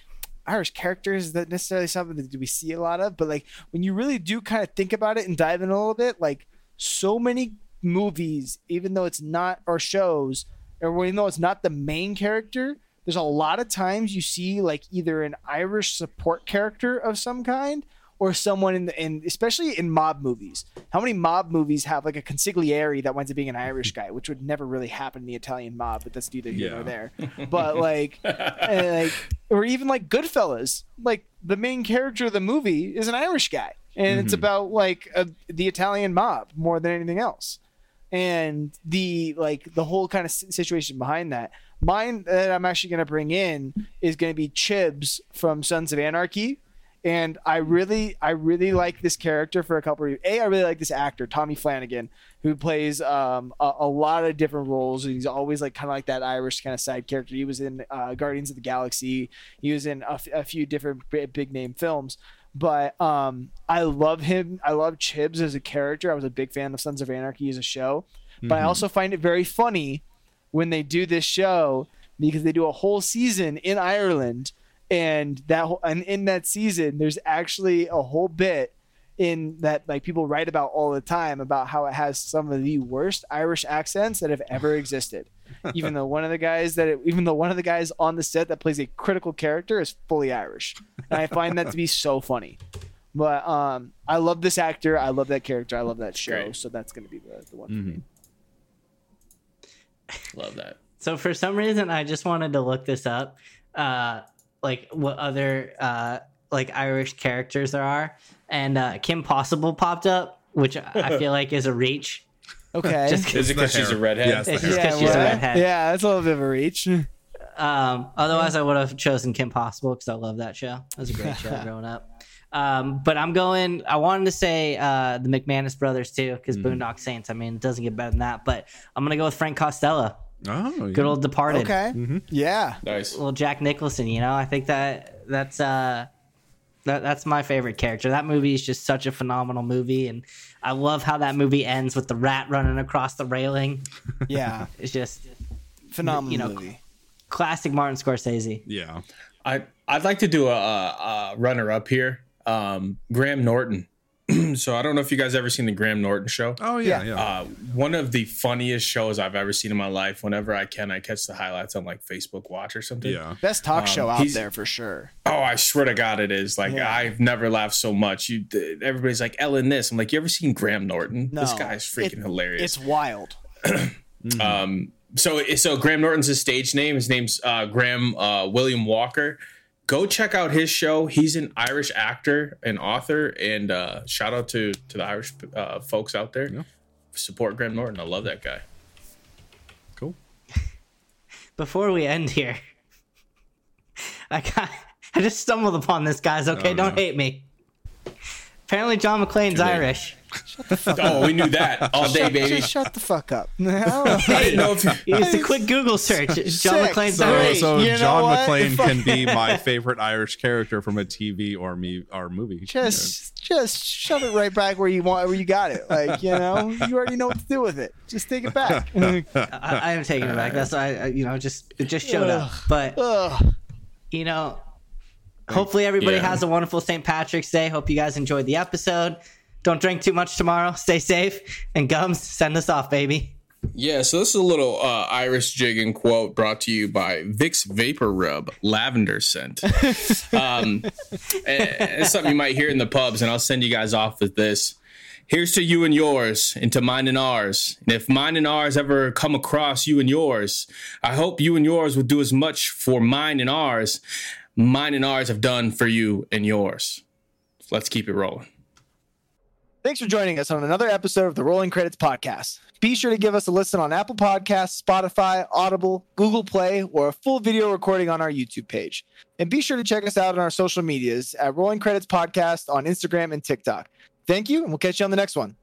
Irish characters, that necessarily something that we see a lot of, but like when you really do kind of think about it and dive in a little bit, like so many movies, even though it's not, or shows, or even though it's not the main character, there's a lot of times you see like either an Irish support character of some kind or someone in the, and especially in mob movies. How many mob movies have like a consigliere that winds up being an Irish guy, which would never really happen in the Italian mob, but that's neither here nor there. But like, and like, or even like Goodfellas, like the main character of the movie is an Irish guy, and mm-hmm. it's about like a, the Italian mob more than anything else, and the like the whole kind of situation behind that. Mine that I'm actually going to bring in is going to be Chibs from Sons of Anarchy. And I really, I really like this character for a couple of reasons. A, I really like this actor, Tommy Flanagan, who plays um, a, a lot of different roles. And he's always like kind of like that Irish kind of side character. He was in uh, Guardians of the Galaxy. He was in a, f- a few different big name films. But um, I love him. I love Chibs as a character. I was a big fan of Sons of Anarchy as a show. But mm-hmm. I also find it very funny when they do this show, because they do a whole season in Ireland. And that whole, and in that season, there's actually a whole bit in that like people write about all the time about how it has some of the worst Irish accents that have ever existed. Even though one of the guys that it, even though one of the guys on the set that plays a critical character is fully Irish, and I find that to be so funny. But um, I love this actor. I love that character. I love that show. Great. So that's gonna be the, the one mm-hmm. for me. Love that. So for some reason, I just wanted to look this up. Uh, like what other uh like Irish characters there are, and uh Kim Possible popped up, which I feel like is a reach. Okay, just is it because she's a redhead? Yeah, it's it's just yeah, she's a redhead. Yeah, that's a little bit of a reach. Um, otherwise, I would have chosen Kim Possible because I love that show. That was a great show growing up. Um, but I'm going. I wanted to say uh the McManus brothers too, because mm. Boondock Saints. I mean, it doesn't get better than that. But I'm gonna go with Frank Costello. Oh, yeah. Good old Departed. Okay. Mm-hmm. Yeah. Nice. Little Jack Nicholson, you know, I think that that's uh that, that's my favorite character. That movie is just such a phenomenal movie, and I love how that movie ends with the rat running across the railing. Yeah. It's just phenomenal, you know, movie. Classic Martin Scorsese. Yeah. I I'd like to do a, a runner up here. Um, Graham Norton. So I don't know if you guys ever seen the Graham Norton show. Oh, yeah. yeah. Uh, one of the funniest shows I've ever seen in my life. Whenever I can, I catch the highlights on like Facebook Watch or something. Yeah. Best talk um, show out there for sure. Oh, I swear to God, it is. Like, yeah. I've never laughed so much. You, everybody's like, Ellen this. I'm like, you ever seen Graham Norton? No, this guy's freaking it, hilarious. It's wild. mm-hmm. Um. So, so Graham Norton's his stage name. His name's uh, Graham uh, William Walker. Go check out his show. He's an Irish actor and author, and uh, shout out to, to the Irish uh, folks out there. Yeah. Support Graham Norton. I love that guy. Cool. Before we end here, I got, I just stumbled upon this, guys. Okay, oh, don't no. hate me. Apparently, John McClane's Irish. Shut the fuck up. Oh, we knew that all day, baby. Just shut the fuck up. No. Hey, no, it's a quick Google search. John McClane's Irish. So, so you know John what? McClane can be my favorite Irish character from a T V or me or movie. Just, you know? just shove it right back where you want, where you got it. Like, you know, you already know what to do with it. Just take it back. I, I am taking it back. That's why I, you know, just it just showed Ugh. up. But Ugh. you know. Hopefully everybody yeah. has a wonderful Saint Patrick's Day. Hope you guys enjoyed the episode. Don't drink too much tomorrow. Stay safe. And Gums, send us off, baby. Yeah, so this is a little uh, Irish jig and quote brought to you by Vicks Vapor Rub Lavender Scent. um, it's something you might hear in the pubs, and I'll send you guys off with this. Here's to you and yours, and to mine and ours. And if mine and ours ever come across you and yours, I hope you and yours will do as much for mine and ours mine and ours have done for you and yours. Let's keep it rolling. Thanks for joining us on another episode of the Rolling Credits Podcast. Be sure to give us a listen on Apple Podcasts, Spotify, Audible, Google Play, or a full video recording on our YouTube page. And be sure to check us out on our social medias at Rolling Credits Podcast on Instagram and TikTok. Thank you, and we'll catch you on the next one.